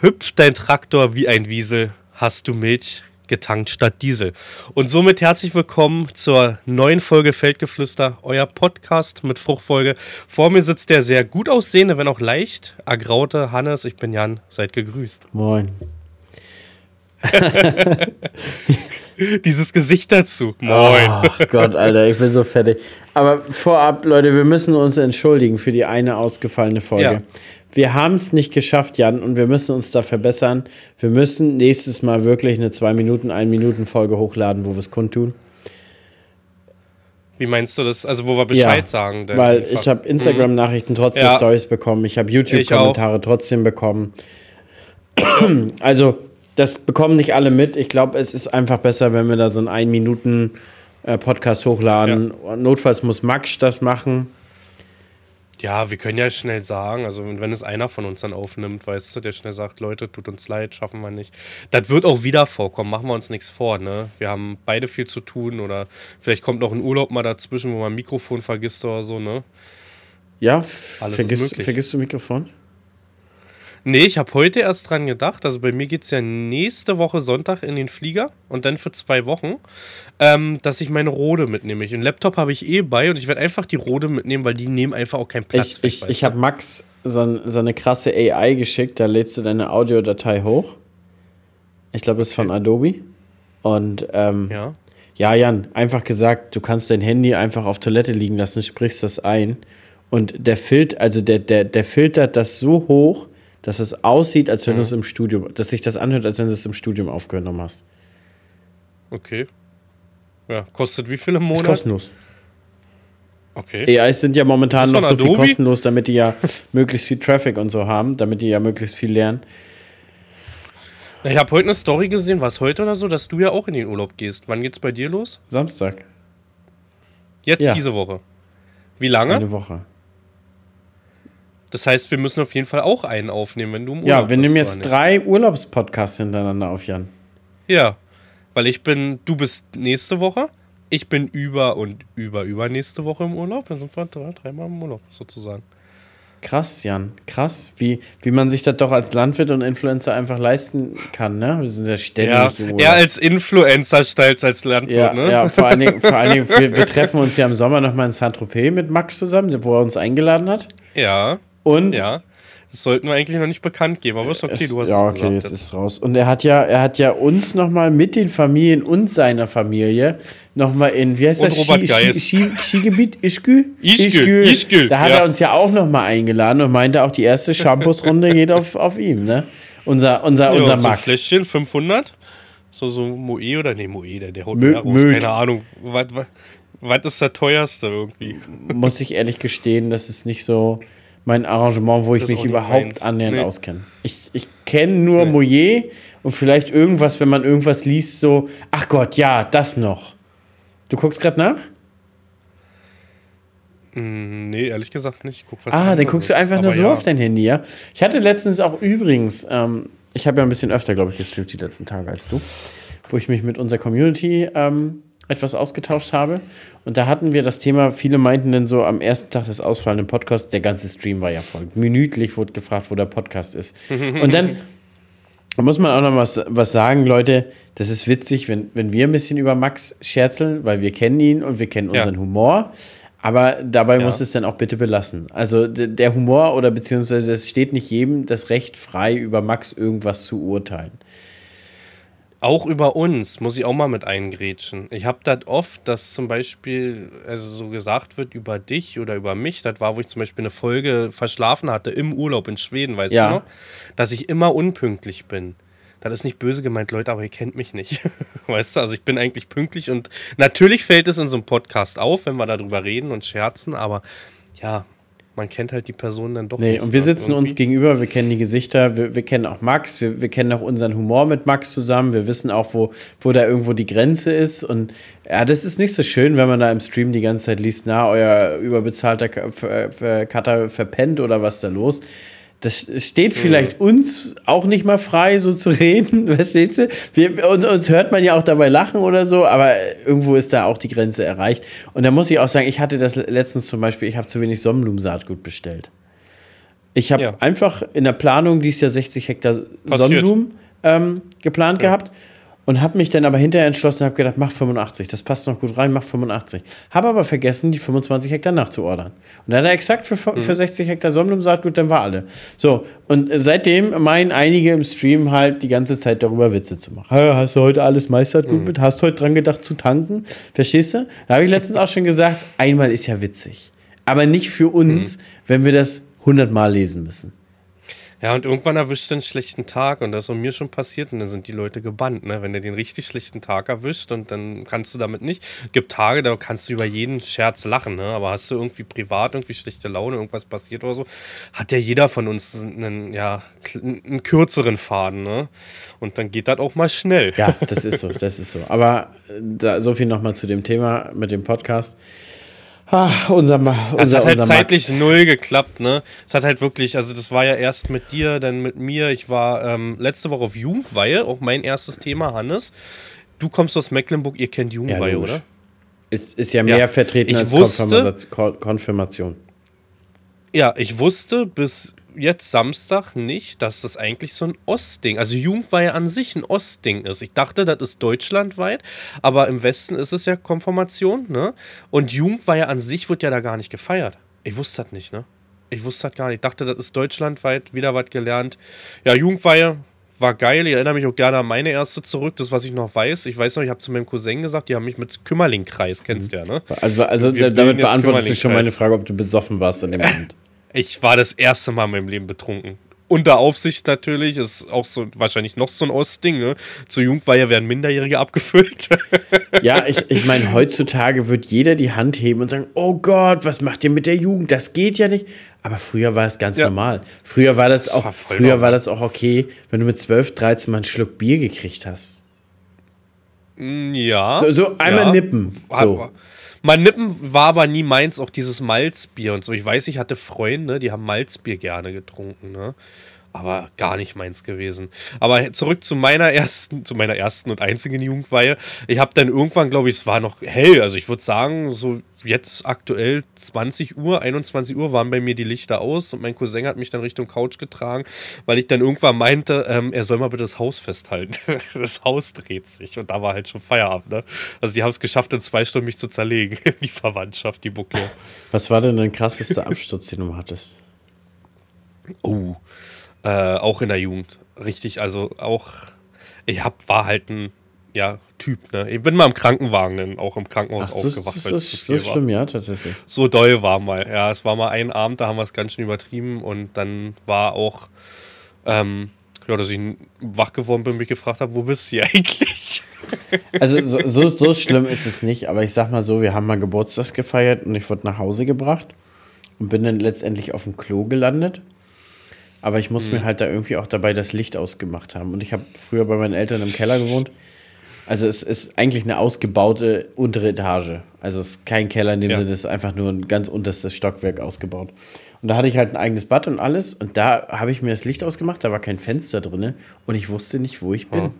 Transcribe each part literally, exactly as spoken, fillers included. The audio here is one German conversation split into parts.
hüpft dein Traktor wie ein Wiesel, hast du Milch getankt statt Diesel. Und somit herzlich willkommen zur neuen Folge Feldgeflüster, euer Podcast mit Fruchtfolge. Vor mir sitzt der sehr gut aussehende, wenn auch leicht ergraute Hannes. Ich bin Jan, seid gegrüßt. Moin. Dieses Gesicht dazu. Moin. Oh Gott, Alter, ich bin so fertig. Aber vorab, Leute, wir müssen uns entschuldigen für die eine ausgefallene Folge. Ja. Wir haben es nicht geschafft, Jan, und wir müssen uns da verbessern. Wir müssen nächstes Mal wirklich eine zwei Minuten, ein Minuten Folge hochladen, wo wir es kundtun. Wie meinst du das? Also, wo wir Bescheid ja, sagen? Denn weil einfach. Ich habe Instagram-Nachrichten trotzdem ja. Stories bekommen. Ich habe YouTube-Kommentare trotzdem bekommen. Also, das bekommen nicht alle mit. Ich glaube, es ist einfach besser, wenn wir da so einen ein Minuten Podcast hochladen. Ja. Notfalls muss Max das machen. Ja, wir können ja schnell sagen, also wenn es einer von uns dann aufnimmt, weißt du, der schnell sagt, Leute, tut uns leid, schaffen wir nicht. Das wird auch wieder vorkommen, machen wir uns nichts vor, ne? Wir haben beide viel zu tun oder vielleicht kommt noch ein Urlaub mal dazwischen, wo man ein Mikrofon vergisst oder so, ne? Ja, alles vergisst, ist möglich. Vergisst du Mikrofon? Nee, ich habe heute erst dran gedacht, also bei mir geht es ja nächste Woche Sonntag in den Flieger und dann für zwei Wochen, ähm, dass ich meine Rode mitnehme. Den Laptop habe ich eh bei und ich werde einfach die Rode mitnehmen, weil die nehmen einfach auch keinen Platz. Ich, ich, ich habe Max so, so eine krasse A I geschickt, da lädst du deine Audiodatei hoch. Ich glaube, das ist von Adobe. Und ähm, ja. ja, Jan, einfach gesagt, du kannst dein Handy einfach auf Toilette liegen lassen, sprichst das ein und der, Filter, also der, der, der filtert das so hoch, dass es aussieht, als wenn mhm. du es im Studium, dass sich das anhört, als wenn du es im Studium aufgenommen hast. Okay. Ja, kostet wie viel im Monat? Ist kostenlos. Okay. A Is sind ja momentan noch so Adobe? Viel kostenlos, damit die ja möglichst viel Traffic und so haben, damit die ja möglichst viel lernen. Ich habe heute eine Story gesehen, war es heute oder so, dass du ja auch in den Urlaub gehst. Wann geht's bei dir los? Samstag. Jetzt ja. Diese Woche? Wie lange? Eine Woche. Das heißt, wir müssen auf jeden Fall auch einen aufnehmen, wenn du im Urlaub bist. Ja, wir nehmen jetzt drei Urlaubspodcasts hintereinander auf, Jan. Ja, weil ich bin, du bist nächste Woche, ich bin über und über, über nächste Woche im Urlaub, dann sind wir dreimal im Urlaub sozusagen. Krass, Jan, krass, wie, wie man sich das doch als Landwirt und Influencer einfach leisten kann, ne? Wir sind ja ständig ja, im Urlaub. Ja, als Influencer steigt als Landwirt, ja, ne? Ja, vor allen Dingen, vor allen Dingen wir, wir treffen uns ja im Sommer nochmal in Saint-Tropez mit Max zusammen, wo er uns eingeladen hat. Ja. Und ja, das sollten wir eigentlich noch nicht bekannt geben, aber ist okay, es, du hast ja, okay, es gesagt. Ja, okay, jetzt ist es raus. Und er hat ja, er hat ja uns nochmal mit den Familien und seiner Familie nochmal in, wie heißt und das, Skigebiet Ski, Ski, Ski Ischgl? Ischgl, Ischgl. Da hat ja. er uns ja auch nochmal eingeladen und meinte auch, die erste Shampoos-Runde geht auf, auf ihm, ne? Unser, unser, ja, unser Max. So ein Fläschchen, fünfhundert, so, so Moe oder, nee, Moe, der, der holt Mö, raus, Möd. Keine Ahnung, was, was, was ist der teuerste irgendwie? Muss ich ehrlich gestehen, das ist nicht so mein Arrangement, wo ich mich überhaupt meins. annähernd nee. auskenne. Ich, ich kenne nur nee. Moyer und vielleicht irgendwas, wenn man irgendwas liest, so, ach Gott, ja, das noch. Du guckst gerade nach? Nee, ehrlich gesagt nicht. Ich guck, was ah, dann guckst ist. Du einfach aber nur so ja. auf dein Handy, ja? Ich hatte letztens auch übrigens, ähm, ich habe ja ein bisschen öfter, glaube ich, gestreamt die letzten Tage als du, wo ich mich mit unserer Community ähm, etwas ausgetauscht habe. Und da hatten wir das Thema, viele meinten dann so am ersten Tag des ausfallenden Podcasts, der ganze Stream war ja voll. Minütlich wurde gefragt, wo der Podcast ist. Und dann muss man auch noch was, was sagen, Leute, das ist witzig, wenn, wenn wir ein bisschen über Max scherzeln, weil wir kennen ihn und wir kennen unseren ja. Humor. Aber dabei ja. muss es dann auch bitte belassen. Also d- der Humor oder beziehungsweise es steht nicht jedem das Recht frei, über Max irgendwas zu urteilen. Auch über uns, muss ich auch mal mit eingrätschen. Ich habe das oft, dass zum Beispiel also so gesagt wird über dich oder über mich, das war, wo ich zum Beispiel eine Folge verschlafen hatte im Urlaub in Schweden, weißt ja. du noch? Dass ich immer unpünktlich bin. Das ist nicht böse gemeint, Leute, aber ihr kennt mich nicht. Weißt du, also ich bin eigentlich pünktlich und natürlich fällt es in so einem Podcast auf, wenn wir darüber reden und scherzen, aber ja, man kennt halt die Person dann doch nee, nicht. Und wir sitzen irgendwie uns gegenüber, wir kennen die Gesichter, wir, wir kennen auch Max, wir, wir kennen auch unseren Humor mit Max zusammen, wir wissen auch, wo, wo da irgendwo die Grenze ist und ja, das ist nicht so schön, wenn man da im Stream die ganze Zeit liest, na, euer überbezahlter Cutter verpennt oder was da los. Das steht vielleicht mhm. uns auch nicht mal frei, so zu reden, verstehst du? Wir, uns, uns hört man ja auch dabei lachen oder so, aber irgendwo ist da auch die Grenze erreicht. Und da muss ich auch sagen, ich hatte das letztens zum Beispiel, ich habe zu wenig Sonnenblumensaatgut bestellt. Ich habe ja. einfach in der Planung dieses Jahr sechzig Hektar Sonnenblumen ähm, geplant ja. gehabt und habe mich dann aber hinterher entschlossen und habe gedacht, mach fünfundachtzig, das passt noch gut rein, mach fünfundachtzig. Habe aber vergessen, die fünfundzwanzig Hektar nachzuordern. Und dann hat er exakt für, mhm. für sechzig Hektar Sonnenblumensaatgut, dann war alle. So, und seitdem meinen einige im Stream halt die ganze Zeit darüber Witze zu machen. Hast du heute alles Maisaatgut mhm. mit? Hast du heute dran gedacht zu tanken? Verstehst du? Da habe ich letztens auch schon gesagt, einmal ist ja witzig. Aber nicht für uns, mhm. wenn wir das hundertmal lesen müssen. Ja, und irgendwann erwischt du einen schlechten Tag und das ist mir schon passiert und dann sind die Leute gebannt, ne? Wenn du den richtig schlechten Tag erwischt und dann kannst du damit nicht. Es gibt Tage, da kannst du über jeden Scherz lachen, ne? Aber hast du irgendwie privat irgendwie schlechte Laune, irgendwas passiert oder so, hat ja jeder von uns einen, ja, einen kürzeren Faden, ne? Und dann geht das auch mal schnell. Ja, das ist so, das ist so. Aber da, so viel nochmal zu dem Thema mit dem Podcast. Ach, unser, unser, es hat halt zeitlich Max. null geklappt, ne? Es hat halt wirklich, also das war ja erst mit dir, dann mit mir. Ich war ähm, letzte Woche auf Jugendweihe, auch mein erstes Thema, Hannes. Du kommst aus Mecklenburg, ihr kennt Jugendweihe, ja, oder? Ist, ist ja mehr ja. vertreten ich als wusste, Konfirmation. Ja, ich wusste bis jetzt Samstag nicht, dass das eigentlich so ein Ostding, also Jugendweihe an sich ein Ostding ist. Ich dachte, das ist deutschlandweit, aber im Westen ist es ja Konfirmation, ne? Und Jugendweihe an sich wird ja da gar nicht gefeiert. Ich wusste das nicht, ne? Ich wusste das gar nicht. Ich dachte, das ist deutschlandweit, wieder was gelernt. Ja, Jugendweihe war geil. Ich erinnere mich auch gerne an meine erste zurück, das, was ich noch weiß. Ich weiß noch, ich habe zu meinem Cousin gesagt, die haben mich mit Kümmerlingkreis, kennst du mhm. ja, ne? Also, also damit beantwortest du schon meine Frage, ob du besoffen warst an dem Abend. Ich war das erste Mal in meinem Leben betrunken. Unter Aufsicht natürlich, ist auch so wahrscheinlich noch so ein Ostding, ne? Zur Jugendweihe werden Minderjährige abgefüllt. Ja, ich, ich meine, heutzutage wird jeder die Hand heben und sagen, oh Gott, was macht ihr mit der Jugend? Das geht ja nicht. Aber früher war es ganz ja. normal. Früher war das, das auch war früher normal. war das auch okay, wenn du mit zwölf, dreizehn mal einen Schluck Bier gekriegt hast. Ja. So, so einmal ja. nippen. So. Mein Nippen war aber nie meins, auch dieses Malzbier und so. Ich weiß, ich hatte Freunde, die haben Malzbier gerne getrunken, ne? Aber gar nicht meins gewesen. Aber zurück zu meiner ersten, zu meiner ersten und einzigen Jugendweihe. Ich habe dann irgendwann, glaube ich, es war noch hell. Also ich würde sagen, so jetzt aktuell zwanzig Uhr, einundzwanzig Uhr waren bei mir die Lichter aus und mein Cousin hat mich dann Richtung Couch getragen, weil ich dann irgendwann meinte, ähm, er soll mal bitte das Haus festhalten. Das Haus dreht sich und da war halt schon Feierabend, ne? Also die haben es geschafft, in zwei Stunden mich zu zerlegen. Die Verwandtschaft, die Buckler. Was war denn dein krassester Absturz, den du hattest? Oh, Äh, auch in der Jugend, richtig, also auch, ich hab, war halt ein ja, Typ, ne, ich bin mal im Krankenwagen, dann auch im Krankenhaus Ach, aufgewacht, weil es zu viel so war. Schlimm, ja, tatsächlich. So doll war mal, ja, es war mal ein Abend, da haben wir es ganz schön übertrieben und dann war auch, ähm, ja, dass ich wach geworden bin und mich gefragt habe, wo bist du hier eigentlich? Also so, so, so schlimm ist es nicht, aber ich sag mal so, wir haben mal Geburtstag gefeiert und ich wurde nach Hause gebracht und bin dann letztendlich auf dem Klo gelandet. Aber ich muss hm. mir halt da irgendwie auch dabei das Licht ausgemacht haben. Und ich habe früher bei meinen Eltern im Keller gewohnt. Also es ist eigentlich eine ausgebaute untere Etage. Also es ist kein Keller in dem ja. Sinne, es ist einfach nur ein ganz unterstes Stockwerk ausgebaut. Und da hatte ich halt ein eigenes Bad und alles. Und da habe ich mir das Licht ausgemacht, da war kein Fenster drin. Und ich wusste nicht, wo ich bin. Oh.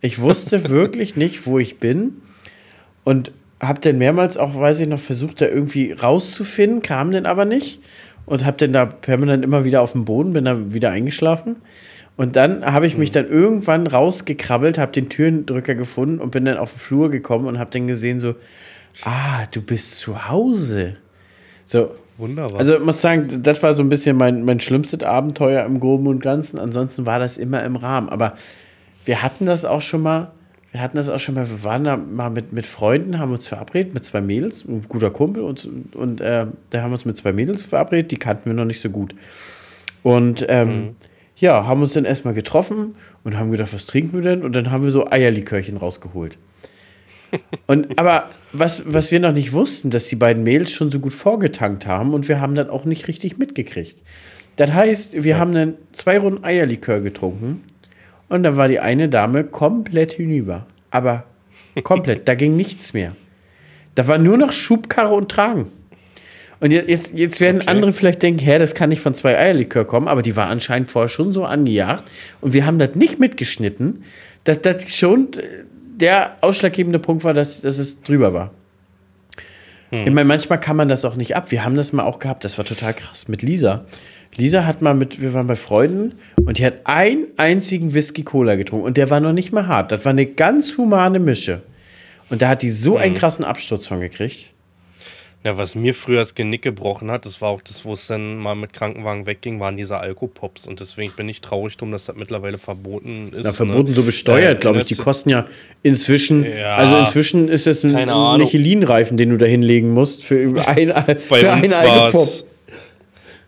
Ich wusste wirklich nicht, wo ich bin. Und habe dann mehrmals auch, weiß ich noch, versucht, da irgendwie rauszufinden, kam dann aber nicht. Und hab dann da permanent immer wieder auf dem Boden, bin dann wieder eingeschlafen. Und dann habe ich mich dann irgendwann rausgekrabbelt, hab den Türendrücker gefunden und bin dann auf den Flur gekommen und hab dann gesehen so, ah, du bist zu Hause. So. Wunderbar. Also ich muss sagen, das war so ein bisschen mein, mein schlimmstes Abenteuer im Groben und Ganzen. Ansonsten war das immer im Rahmen. Aber wir hatten das auch schon mal, wir hatten das auch schon mal, wir waren da mal mit, mit Freunden, haben uns verabredet, mit zwei Mädels, ein guter Kumpel und, und äh, da haben wir uns mit zwei Mädels verabredet, die kannten wir noch nicht so gut. Und ähm, mhm. ja, haben uns dann erstmal getroffen und haben gedacht, was trinken wir denn? Und dann haben wir so Eierlikörchen rausgeholt. Und aber was, was wir noch nicht wussten, dass die beiden Mädels schon so gut vorgetankt haben und wir haben das auch nicht richtig mitgekriegt. Das heißt, wir ja. haben dann zwei Runden Eierlikör getrunken. Und dann war die eine Dame komplett hinüber. Aber komplett, da ging nichts mehr. Da war nur noch Schubkarre und Tragen. Und jetzt, jetzt werden okay. andere vielleicht denken, hä, das kann nicht von zwei Eierlikör kommen, aber die war anscheinend vorher schon so angejagt. Und wir haben das nicht mitgeschnitten, dass das schon der ausschlaggebende Punkt war, dass, dass es drüber war. Hm. Ich meine, manchmal kann man das auch nicht ab. Wir haben das mal auch gehabt, das war total krass mit Lisa. Lisa hat mal mit, wir waren bei Freunden und die hat einen einzigen Whisky-Cola getrunken und der war noch nicht mal hart. Das war eine ganz humane Mische. Und da hat die so einen krassen Absturz von gekriegt. Ja, was mir früher das Genick gebrochen hat, das war auch das, wo es dann mal mit Krankenwagen wegging, waren diese Alkopops. Und deswegen bin ich traurig drum, dass das mittlerweile verboten ist. Ja, verboten, ne? So besteuert, äh, glaube ich. Die kosten ja inzwischen, ja, also inzwischen ist es ein Michelin-Reifen, den du da hinlegen musst für ein, für einen Alkopop.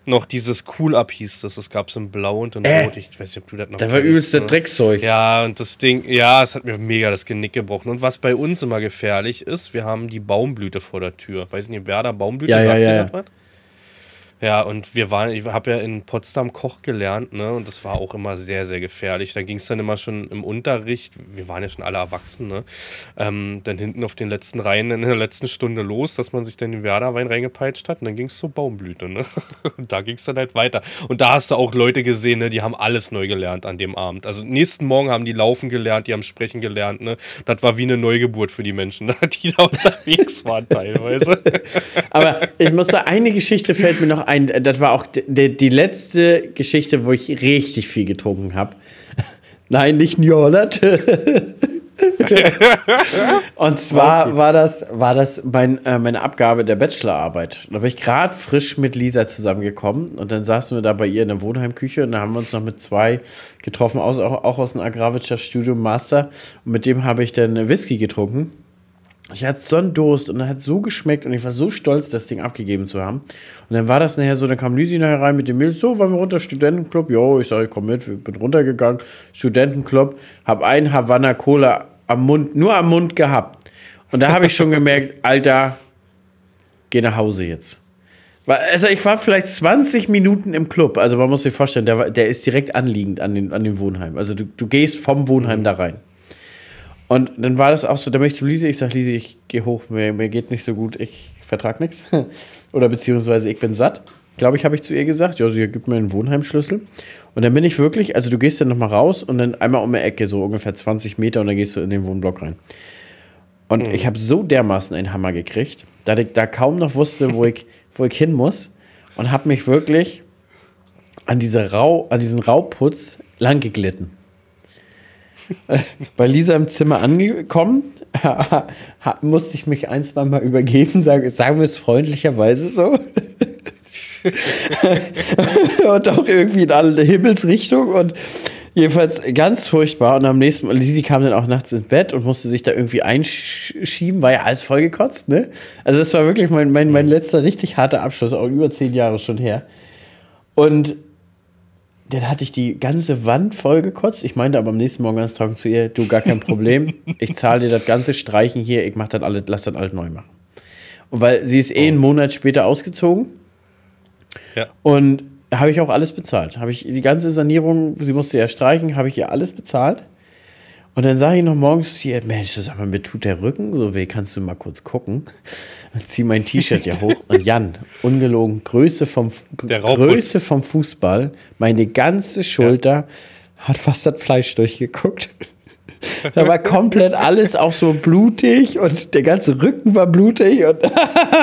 Noch dieses Cool-Up hieß das, das gab es in Blau und in äh, Rot. Ich weiß nicht, ob du das noch Da war übelst der Dreckzeug. Ja, und das Ding, ja, es hat mir mega das Genick gebrochen. Und was bei uns immer gefährlich ist, wir haben die Baumblüte vor der Tür. Weiß nicht, Werder Baumblüte, ja, sagt ja, ja, ja. Ja, und wir waren, ich habe ja in Potsdam Koch gelernt, ne, und das war auch immer sehr, sehr gefährlich. Da ging es dann immer schon im Unterricht, wir waren ja schon alle erwachsen, ne, ähm, dann hinten auf den letzten Reihen in der letzten Stunde los, dass man sich dann den Werderwein reingepeitscht hat und dann ging es zur Baumblüte, ne, und da ging es dann halt weiter. Und da hast du auch Leute gesehen, ne, die haben alles neu gelernt an dem Abend. Also nächsten Morgen haben die laufen gelernt, die haben sprechen gelernt, ne, das war wie eine Neugeburt für die Menschen, die da unterwegs waren teilweise. Aber ich muss da, eine Geschichte fällt mir noch ein, das war auch die, die letzte Geschichte, wo ich richtig viel getrunken habe. Nein, nicht New Holland. Und zwar war das, war das mein, äh, meine Abgabe der Bachelorarbeit. Da bin ich gerade frisch mit Lisa zusammengekommen und dann saßen wir da bei ihr in der Wohnheimküche und da haben wir uns noch mit zwei getroffen, auch, auch aus dem Agrarwirtschaftsstudium Master. Und mit dem habe ich dann Whisky getrunken. Ich hatte so einen Durst und er hat so geschmeckt und ich war so stolz, das Ding abgegeben zu haben. Und dann war das nachher so, dann kam Lisi nachher rein mit dem Mädels, so, wollen wir runter, Studentenclub? Jo, ich sage, ich komm mit, ich bin runtergegangen, Studentenclub, hab einen Havanna Cola am Mund, nur am Mund gehabt. Und da habe ich schon gemerkt, Alter, geh nach Hause jetzt. Also ich war vielleicht zwanzig Minuten im Club, also man muss sich vorstellen, der, war, der ist direkt anliegend an den, an den Wohnheim. Also du, du gehst vom Wohnheim da rein. Und dann war das auch so, da bin ich zu Lisi, ich sage, Lisi, ich gehe hoch, mir, mir geht nicht so gut, ich vertrage nichts. Oder beziehungsweise ich bin satt. Glaube ich, habe ich zu ihr gesagt, ja, sie gibt mir einen Wohnheimschlüssel. Und dann bin ich wirklich, also du gehst dann nochmal raus und dann einmal um die Ecke, so ungefähr zwanzig Meter und dann gehst du in den Wohnblock rein. Und mhm. ich habe so dermaßen einen Hammer gekriegt, dass ich da kaum noch wusste, wo ich, wo ich hin muss. Und habe mich wirklich an, diese Rau, an diesen Rauputz lang geglitten. Bei Lisa im Zimmer angekommen, musste ich mich ein, zwei Mal übergeben, sagen, sagen wir es freundlicherweise so. Und auch irgendwie in alle Himmelsrichtungen und jedenfalls ganz furchtbar. Und am nächsten Mal, Lisi kam dann auch nachts ins Bett und musste sich da irgendwie einschieben, war ja alles vollgekotzt, ne? Also das war wirklich mein, mein, mein letzter richtig harter Abschluss, auch über zehn Jahre schon her. Und dann hatte ich die ganze Wand voll gekotzt. Ich meinte aber am nächsten Morgen ganz trocken zu ihr, du, gar kein Problem, ich zahle dir das ganze Streichen hier, ich mach das alles, lass das alles neu machen. Und weil sie ist eh einen Monat später ausgezogen. Ja. Und habe ich auch alles bezahlt. Habe ich die ganze Sanierung, sie musste ja streichen, habe ich ihr alles bezahlt. Und dann sage ich noch morgens, hier, Mensch, sag mal, mir tut der Rücken so weh, kannst du mal kurz gucken? Und zieh mein T-Shirt ja hoch. Und Jan, ungelogen, Größe vom, Größe vom Fußball, meine ganze Schulter, ja, hat fast das Fleisch durchgeguckt. Da war komplett alles auch so blutig und der ganze Rücken war blutig. Und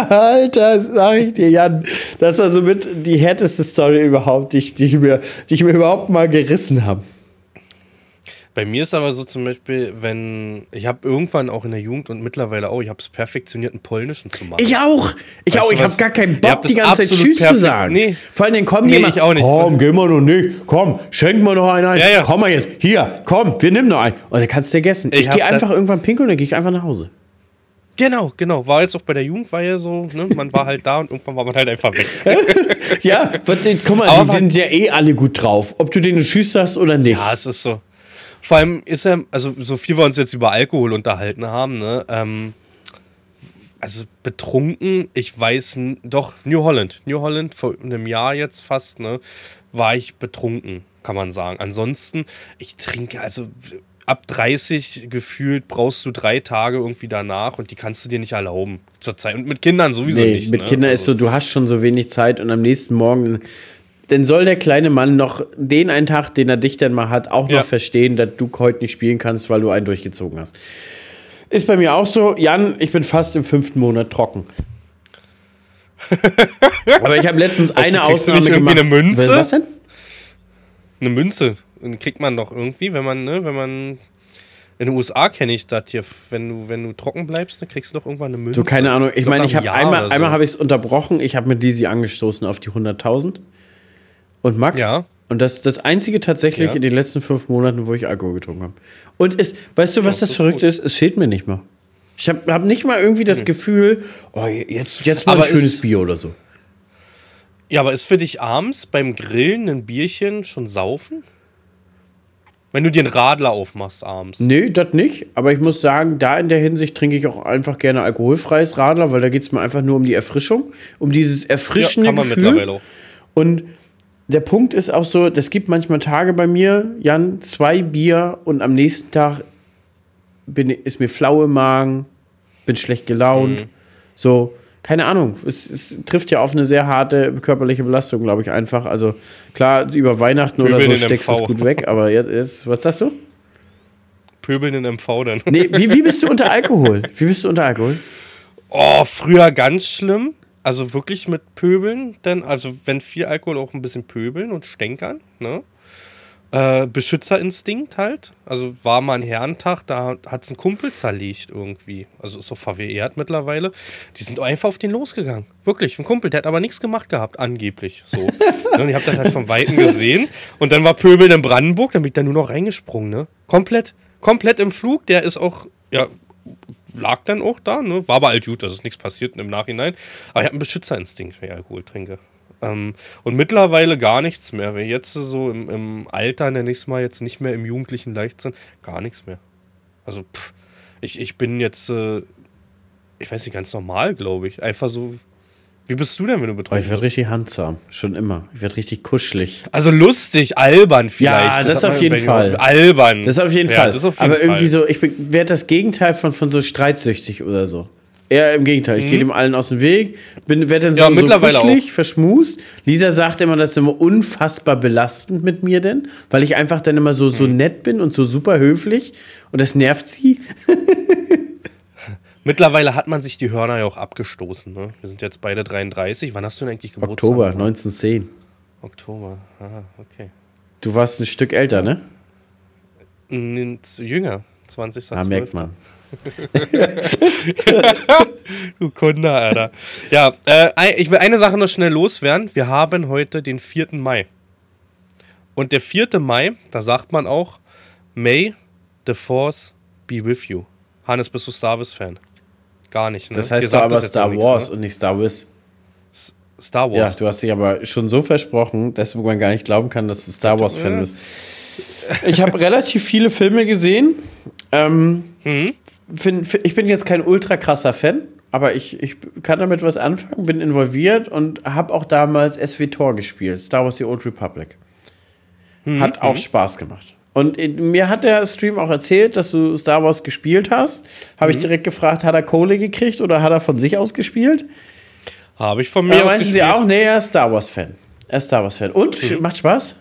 Alter, sag ich dir, Jan, das war somit die härteste Story überhaupt, die ich, die ich, mir, die ich mir überhaupt mal gerissen habe. Bei mir ist aber so zum Beispiel, wenn, ich habe irgendwann auch in der Jugend und mittlerweile auch, ich habe es perfektioniert, einen polnischen zu machen. Ich auch! Ich weißt auch, ich habe gar keinen Bock, die ganze Zeit Tschüss zu sagen. Nee. Vor allem, dann kommt nee, jemand, komm, geh mal noch nicht, komm, schenk mal noch einen ein, ja, ja. komm mal jetzt, hier, komm, wir nehmen noch einen. Und dann kannst du vergessen. Ich, ich gehe einfach irgendwann pinkeln und dann gehe ich einfach nach Hause. Genau, genau. War jetzt auch bei der Jugend, war ja so, ne? Man war halt da und irgendwann war man halt einfach weg. Ja, guck mal, aber die sind ja eh alle gut drauf, ob du denen Tschüss sagst oder nicht. Ja, es ist so. Vor allem ist ja, also so viel wir uns jetzt über Alkohol unterhalten haben, ne, ähm, also betrunken, ich weiß, n- doch, New Holland, New Holland, vor einem Jahr jetzt fast, ne, war ich betrunken, kann man sagen. Ansonsten, ich trinke, also ab dreißig gefühlt brauchst du drei Tage irgendwie danach und die kannst du dir nicht erlauben zur Zeit. Und mit Kindern sowieso nee, nicht. Mit ne? Kindern also, ist so, du hast schon so wenig Zeit und am nächsten Morgen... Dann soll der kleine Mann noch den einen Tag, den er dich dann mal hat, auch noch ja. verstehen, dass du heute nicht spielen kannst, weil du einen durchgezogen hast. Ist bei mir auch so. Jan, ich bin fast im fünften Monat trocken. Aber ich habe letztens eine okay, Ausnahme du nicht gemacht. Eine Münze? Was denn? Eine Münze kriegt man doch irgendwie, wenn man, ne, wenn man in den U S A kenne ich das hier, wenn du, wenn du trocken bleibst, dann kriegst du doch irgendwann eine Münze. So, keine Ahnung, ich meine, ich habe einmal, so. einmal habe ich es unterbrochen, ich habe mir Lisi angestoßen auf die hunderttausend und Max. Ja. Und das ist das einzige tatsächlich ja. in den letzten fünf Monaten, wo ich Alkohol getrunken habe. Und es, weißt du, was ja, das Verrückte ist? Es fehlt mir nicht mal. Ich habe hab nicht mal irgendwie das hm. Gefühl, oh, jetzt, jetzt mal aber ein schönes ist, Bier oder so. Ja, aber ist für dich abends beim Grillen ein Bierchen schon saufen? Wenn du dir einen Radler aufmachst abends. Nee, das nicht. Aber ich muss sagen, da in der Hinsicht trinke ich auch einfach gerne alkoholfreies Radler, weil da geht es mir einfach nur um die Erfrischung, um dieses erfrischende Gefühl. Ja, kann man Gefühl. Mittlerweile auch. Und der Punkt ist auch so, es gibt manchmal Tage bei mir, Jan, zwei Bier und am nächsten Tag bin, ist mir flau im Magen, bin schlecht gelaunt. Mhm. So, keine Ahnung. Es, es trifft ja auf eine sehr harte körperliche Belastung, glaube ich, einfach. Also klar, über Weihnachten Pöbeln oder so steckst du es gut weg, aber jetzt, jetzt, was sagst du? Pöbeln in M V dann. Nee, wie, wie bist du unter Alkohol? Wie bist du unter Alkohol? Oh, früher ganz schlimm. Also wirklich mit Pöbeln, denn, also wenn viel Alkohol auch ein bisschen pöbeln und stänkern, ne? Äh, Beschützerinstinkt halt. Also war mal ein Herrentag, da hat es ein Kumpel zerlegt irgendwie. Also ist so verwehrt mittlerweile. Die sind einfach auf den losgegangen. Wirklich, ein Kumpel, der hat aber nichts gemacht gehabt, angeblich. So. Und ich hab das halt von Weitem gesehen. Und dann war Pöbeln in Brandenburg, dann bin ich da nur noch reingesprungen, ne? Komplett, komplett im Flug, der ist auch, ja. Lag dann auch da, ne? War aber halt gut, also ist nichts passiert im Nachhinein. Aber ich habe einen Beschützerinstinkt, wenn ich Alkohol trinke. Ähm, und mittlerweile gar nichts mehr. Wenn ich jetzt so im, im Alter, nenne ich es mal, jetzt nicht mehr im jugendlichen Leichtsinn, gar nichts mehr. Also, pff, ich, ich bin jetzt, äh, ich weiß nicht, ganz normal, glaube ich. Einfach so. Wie bist du denn, wenn du betrunken bist? Oh, ich werde richtig handsam, schon immer. Ich werde richtig kuschelig. Also lustig, albern vielleicht. Ja, das, das auf jeden Fall. Albern. Das auf jeden ja, Fall. Das auf jeden Aber Fall. Irgendwie so, ich werde das Gegenteil von, von so streitsüchtig oder so. Eher im Gegenteil. Ich mhm. gehe dem allen aus dem Weg, bin, werde dann so, ja, so kuschelig, auch. verschmust. Lisa sagt immer, das ist immer unfassbar belastend mit mir denn, weil ich einfach dann immer so, so mhm. nett bin und so super höflich und das nervt sie. Mittlerweile hat man sich die Hörner ja auch abgestoßen. Ne? Wir sind jetzt beide dreiunddreißig. Wann hast du denn eigentlich Geburtstag? Oktober, neunzehnhundertzehn. Oktober, aha, okay. Du warst ein Stück älter, ne? N- jünger, zwanzig, zwanzig. Ah, merkt man. Du Kunde, Alter. Ja, äh, ich will eine Sache noch schnell loswerden. Wir haben heute den vierten Mai. Und der vierte Mai, da sagt man auch, May the Force be with you. Hannes, bist du Star Wars-Fan? Gar nicht, ne? Das heißt aber das Star Wars und nicht Star Wars. Star Wars. Ja, du hast dich aber schon so versprochen, dass man gar nicht glauben kann, dass du Star Wars-Fan bist. Ich habe relativ viele Filme gesehen. Ähm, mhm. find, ich bin jetzt kein ultra krasser Fan, aber ich, ich kann damit was anfangen, bin involviert und habe auch damals S W Tor gespielt, Star Wars The Old Republic. Mhm. Hat auch mhm. Spaß gemacht. Und mir hat der Stream auch erzählt, dass du Star Wars gespielt hast. Habe mhm. ich direkt gefragt, hat er Kohle gekriegt oder hat er von sich aus gespielt? Habe ich von mir da aus gespielt. Da meinten sie auch, nee, er ist Star Wars-Fan. Er ist Star Wars-Fan. Und? Mhm. Macht Spaß?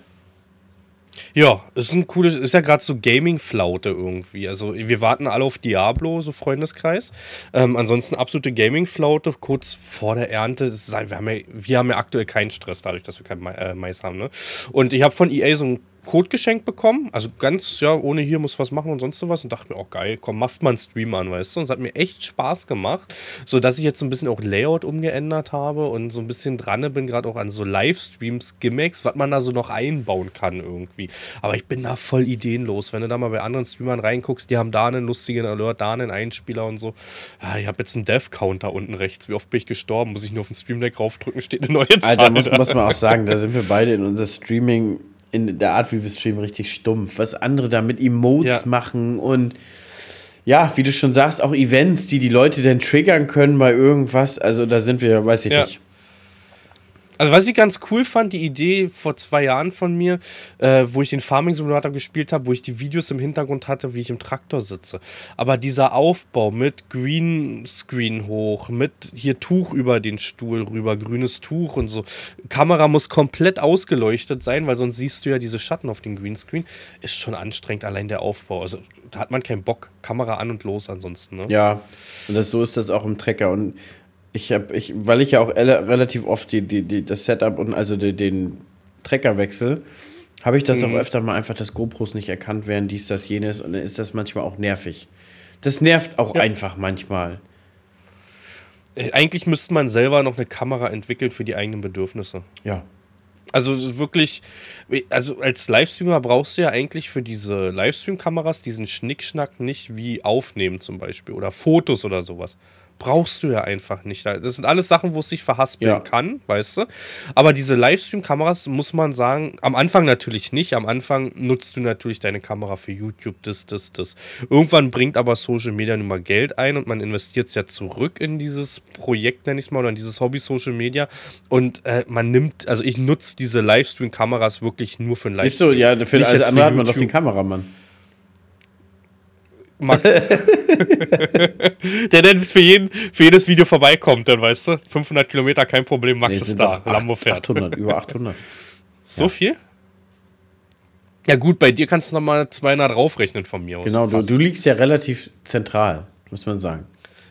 Ja, ist ein cooles, ist ja gerade so Gaming-Flaute irgendwie. Also wir warten alle auf Diablo, so Freundeskreis. Ähm, ansonsten absolute Gaming-Flaute, kurz vor der Ernte. Das ist, wir, haben ja, wir haben ja aktuell keinen Stress dadurch, dass wir keinen Mais, äh, Mais haben. Ne? Und ich habe von E A so ein Code geschenkt bekommen, also ganz, ja, ohne hier muss was machen und sonst sowas und dachte mir, oh geil, komm, machst mal einen Stream an, weißt du, und es hat mir echt Spaß gemacht, sodass ich jetzt ein bisschen auch Layout umgeändert habe und so ein bisschen dran bin, gerade auch an so Livestreams-Gimmicks, was man da so noch einbauen kann irgendwie, aber ich bin da voll ideenlos, wenn du da mal bei anderen Streamern reinguckst, die haben da einen lustigen Alert, da einen Einspieler und so, ja, ich habe jetzt einen Death-Counter unten rechts, wie oft bin ich gestorben, muss ich nur auf den Stream-Deck raufdrücken, steht eine neue Zahl. Alter, muss, muss man auch sagen, da sind wir beide in unser Streaming in der Art, wie wir streamen, richtig stumpf. Was andere da mit Emotes ja. machen und ja, wie du schon sagst, auch Events, die die Leute dann triggern können bei irgendwas. Also da sind wir, weiß ich ja. nicht. Also was ich ganz cool fand, die Idee vor zwei Jahren von mir, äh, wo ich den Farming Simulator gespielt habe, wo ich die Videos im Hintergrund hatte, wie ich im Traktor sitze. Aber dieser Aufbau mit Greenscreen hoch, mit hier Tuch über den Stuhl rüber, grünes Tuch und so. Kamera muss komplett ausgeleuchtet sein, weil sonst siehst du ja diese Schatten auf dem Greenscreen. Ist schon anstrengend, allein der Aufbau. Also da hat man keinen Bock. Kamera an und los ansonsten. Ne? Ja, und das, so ist das auch im Trecker und Ich habe, ich, weil ich ja auch ele- relativ oft die, die, die, das Setup und also die, den Trecker wechsle, habe ich das mhm. auch öfter mal einfach, dass GoPros nicht erkannt werden, dies, das, jenes. Und dann ist das manchmal auch nervig. Das nervt auch ja. einfach manchmal. Eigentlich müsste man selber noch eine Kamera entwickeln für die eigenen Bedürfnisse. Ja. Also wirklich, also als Livestreamer brauchst du ja eigentlich für diese Livestream-Kameras diesen Schnickschnack nicht wie Aufnehmen zum Beispiel oder Fotos oder sowas. Brauchst du ja einfach nicht. Das sind alles Sachen, wo es sich verhaspeln ja. kann, weißt du. Aber diese Livestream-Kameras, muss man sagen, am Anfang natürlich nicht. Am Anfang nutzt du natürlich deine Kamera für YouTube, das, das, das. Irgendwann bringt aber Social Media nun mal Geld ein und man investiert es ja zurück in dieses Projekt, nenne ich es mal, oder in dieses Hobby Social Media. Und äh, man nimmt, also ich nutze diese Livestream-Kameras wirklich nur für ein Livestream. Ist so, ja, für alles andere hat man doch den Kameramann. Max. Der dann für, jeden, für jedes Video vorbeikommt, dann weißt du, fünfhundert Kilometer, kein Problem, Max nee, ist da, acht, Lambo fährt. achthundert, über achthundert. So ja. viel? Ja gut, bei dir kannst du nochmal zweihundert raufrechnen von mir aus. Genau, du, du liegst ja relativ zentral, muss man sagen.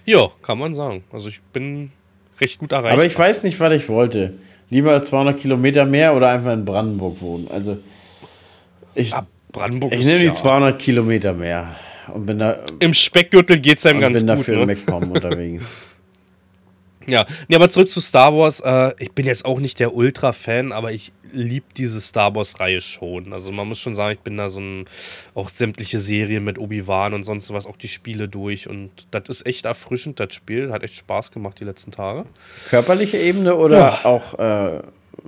Ja, kann man sagen. Also ich bin recht gut erreichbar. Aber ich weiß nicht, was ich wollte. Lieber zweihundert Kilometer mehr oder einfach in Brandenburg wohnen. Also ich, ja, Brandenburg ich nehme die ja. zweihundert Kilometer mehr. Und bin da, im Speckgürtel geht es einem ganz gut. Ich bin dafür ne? im Mac-Com unterwegs. Ja, nee, aber zurück zu Star Wars. Äh, ich bin jetzt auch nicht der Ultra-Fan, aber ich liebe diese Star Wars-Reihe schon. Also man muss schon sagen, ich bin da so ein, auch sämtliche Serien mit Obi-Wan und sonst was, auch die Spiele durch. Und das ist echt erfrischend, das Spiel. Hat echt Spaß gemacht die letzten Tage. Körperliche Ebene oder ja. auch äh,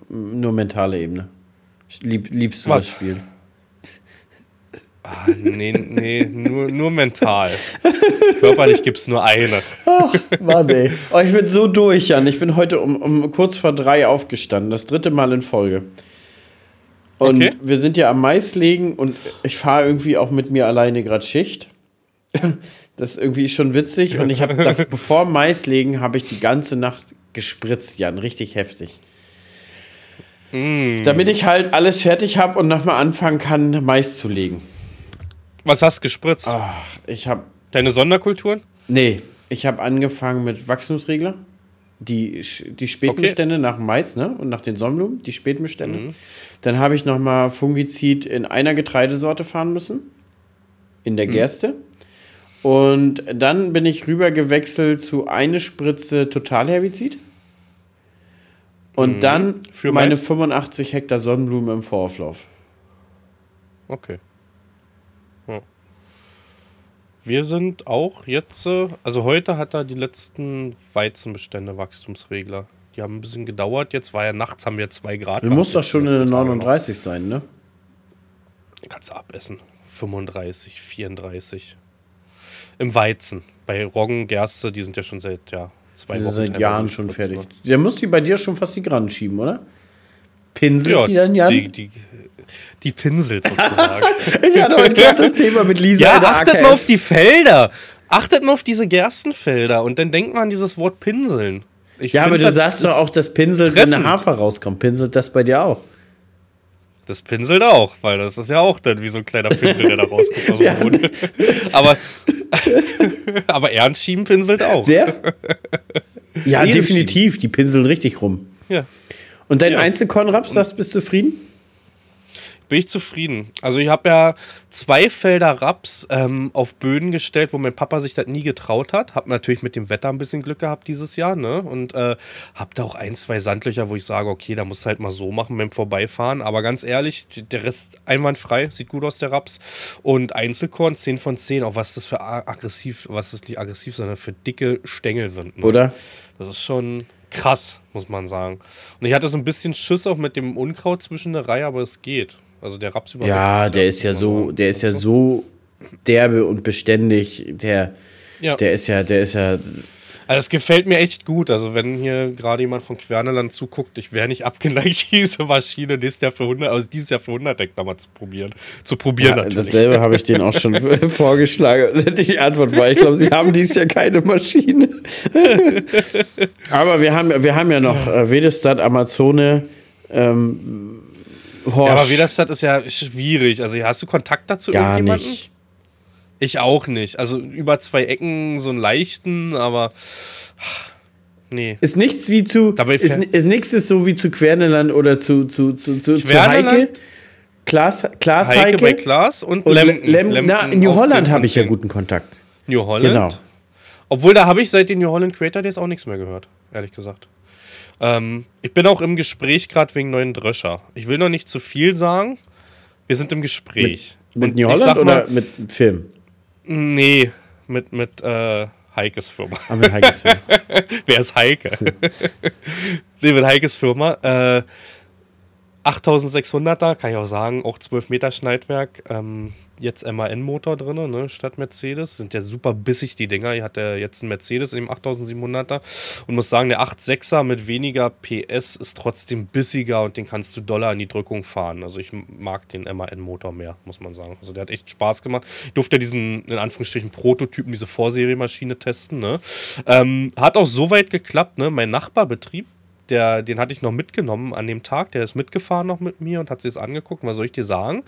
nur mentale Ebene? Lieb, liebst du was? Das Spiel? Ah, nee, nee, nur, nur mental. Körperlich gibt's nur eine. Ach, Mann, ey. Oh, ich bin so durch, Jan. Ich bin heute um, um kurz vor drei aufgestanden. Das dritte Mal in Folge. Und okay. wir sind ja am Maislegen und ich fahre irgendwie auch mit mir alleine gerade Schicht. Das ist irgendwie schon witzig. Und ich habe, bevor Maislegen, habe ich die ganze Nacht gespritzt, Jan. Richtig heftig. Mm. Damit ich halt alles fertig habe und nochmal anfangen kann, Mais zu legen. Was hast du gespritzt? Ach, ich hab deine Sonderkulturen? Nee, ich habe angefangen mit Wachstumsregler. Die, die Spätbestände okay. nach dem Mais, ne? Und nach den Sonnenblumen, die Spätbestände. Mhm. Dann habe ich nochmal Fungizid in einer Getreidesorte fahren müssen. In der mhm. Gerste. Und dann bin ich rüber gewechselt zu eine Spritze Totalherbizid. Und mhm. dann für meine Mais? fünfundachtzig Hektar Sonnenblumen im Vorauflauf. Okay. Wir sind auch jetzt, also heute hat er die letzten Weizenbestände, Wachstumsregler. Die haben ein bisschen gedauert. Jetzt war ja nachts, haben wir zwei Grad. Du musst doch schon in neununddreißig sein, ne? Kannst du abessen. fünfunddreißig, vierunddreißig. Im Weizen. Bei Roggen, Gerste, die sind ja schon seit ja, zwei Wochen. Seit Jahren schon fertig. Ne? Der muss die bei dir schon fast die Grannen schieben, oder? Pinselt ja, die dann, Jan? Die, die, die pinselt sozusagen. Ich hatte heute gerade das Thema mit Lisa. Ja, achtet mal auf die Felder. Achtet mal auf diese Gerstenfelder und dann denkt man an dieses Wort pinseln. Ich ja, find, aber du sagst doch auch, dass pinselt, wenn eine Hafer rauskommt. Pinselt das bei dir auch? Das pinselt auch, weil das ist ja auch dann wie so ein kleiner Pinsel, der da rauskommt aus dem Boden. aber, aber Ernst schieben pinselt auch. Der? Ja, Ehren definitiv. Schieben. Die pinseln richtig rum. Ja. Und dein ja. Einzelkornraps, das bist du zufrieden? Bin ich zufrieden. Also ich habe ja zwei Felder Raps ähm, auf Böden gestellt, wo mein Papa sich das nie getraut hat. Habe natürlich mit dem Wetter ein bisschen Glück gehabt dieses Jahr, ne? Und äh, habe da auch ein, zwei Sandlöcher, wo ich sage, okay, da musst du halt mal so machen beim Vorbeifahren. Aber ganz ehrlich, der Rest einwandfrei, sieht gut aus, der Raps. Und Einzelkorn, zehn von zehn, auch was das für aggressiv, was das nicht aggressiv, sondern für dicke Stängel sind. Ne? Oder? Das ist schon... krass, muss man sagen. Und ich hatte so ein bisschen Schiss auch mit dem Unkraut zwischen der Reihe, aber es geht. Also der Raps überwächst. Ja, der ist ja so, der ist ja so derbe und beständig. Der, ja. der ist ja, der ist ja. Also das gefällt mir echt gut. Also wenn hier gerade jemand von Kverneland zuguckt, ich wäre nicht abgeneigt, diese Maschine nächstes Jahr für hundert, also dieses Jahr für hundert Hektar mal zu probieren. Zu probieren ja, natürlich. Dasselbe habe ich denen auch schon vorgeschlagen. Die Antwort war, ich glaube, sie haben dieses Jahr keine Maschine. Aber wir haben, wir haben ja noch äh, Väderstad, Amazone, ähm, Horsch. Ja, aber Väderstad ist ja schwierig. Also hast du Kontakt dazu Gar irgendjemanden? Nicht. Ich auch nicht. Also über zwei Ecken so einen leichten, aber Nee. Ist nichts wie zu. Dabei ist, ist nichts ist so wie zu Kverneland oder zu, zu, zu, zu, zu Heike. Klaas, Klaas Heike, Heike bei Klaas und, und Lem, Lem, Lem, na, in New Holland habe ich ja guten Kontakt. New Holland? Genau. Obwohl, da habe ich seit den New Holland Creator Days auch nichts mehr gehört, ehrlich gesagt. Ähm, ich bin auch im Gespräch gerade wegen neuen Dröscher. Ich will noch nicht zu viel sagen. Wir sind im Gespräch. Mit, mit New Holland mal, oder mit Film? Nee, mit, mit äh, Heikes Firma. Ah, mit Heikes Firma. Wer ist Heike? Nee, mit Heikes Firma. Äh, achttausendsechshunderter, kann ich auch sagen, auch zwölf Meter Schneidwerk, ähm, jetzt M A N-Motor drin, ne, statt Mercedes. Sind ja super bissig, die Dinger. Hier hat er jetzt einen Mercedes in dem achttausendsiebenhunderter und muss sagen, der acht sechser mit weniger P S ist trotzdem bissiger und den kannst du doller in die Drückung fahren. Also ich mag den M A N-Motor mehr, muss man sagen. Also der hat echt Spaß gemacht. Ich durfte ja diesen, in Anführungsstrichen, Prototypen, diese Vorserienmaschine testen, ne. Ähm, hat auch soweit geklappt, ne, mein Nachbarbetrieb. Der, den hatte ich noch mitgenommen an dem Tag, der ist mitgefahren noch mit mir und hat sich das angeguckt. Was soll ich dir sagen?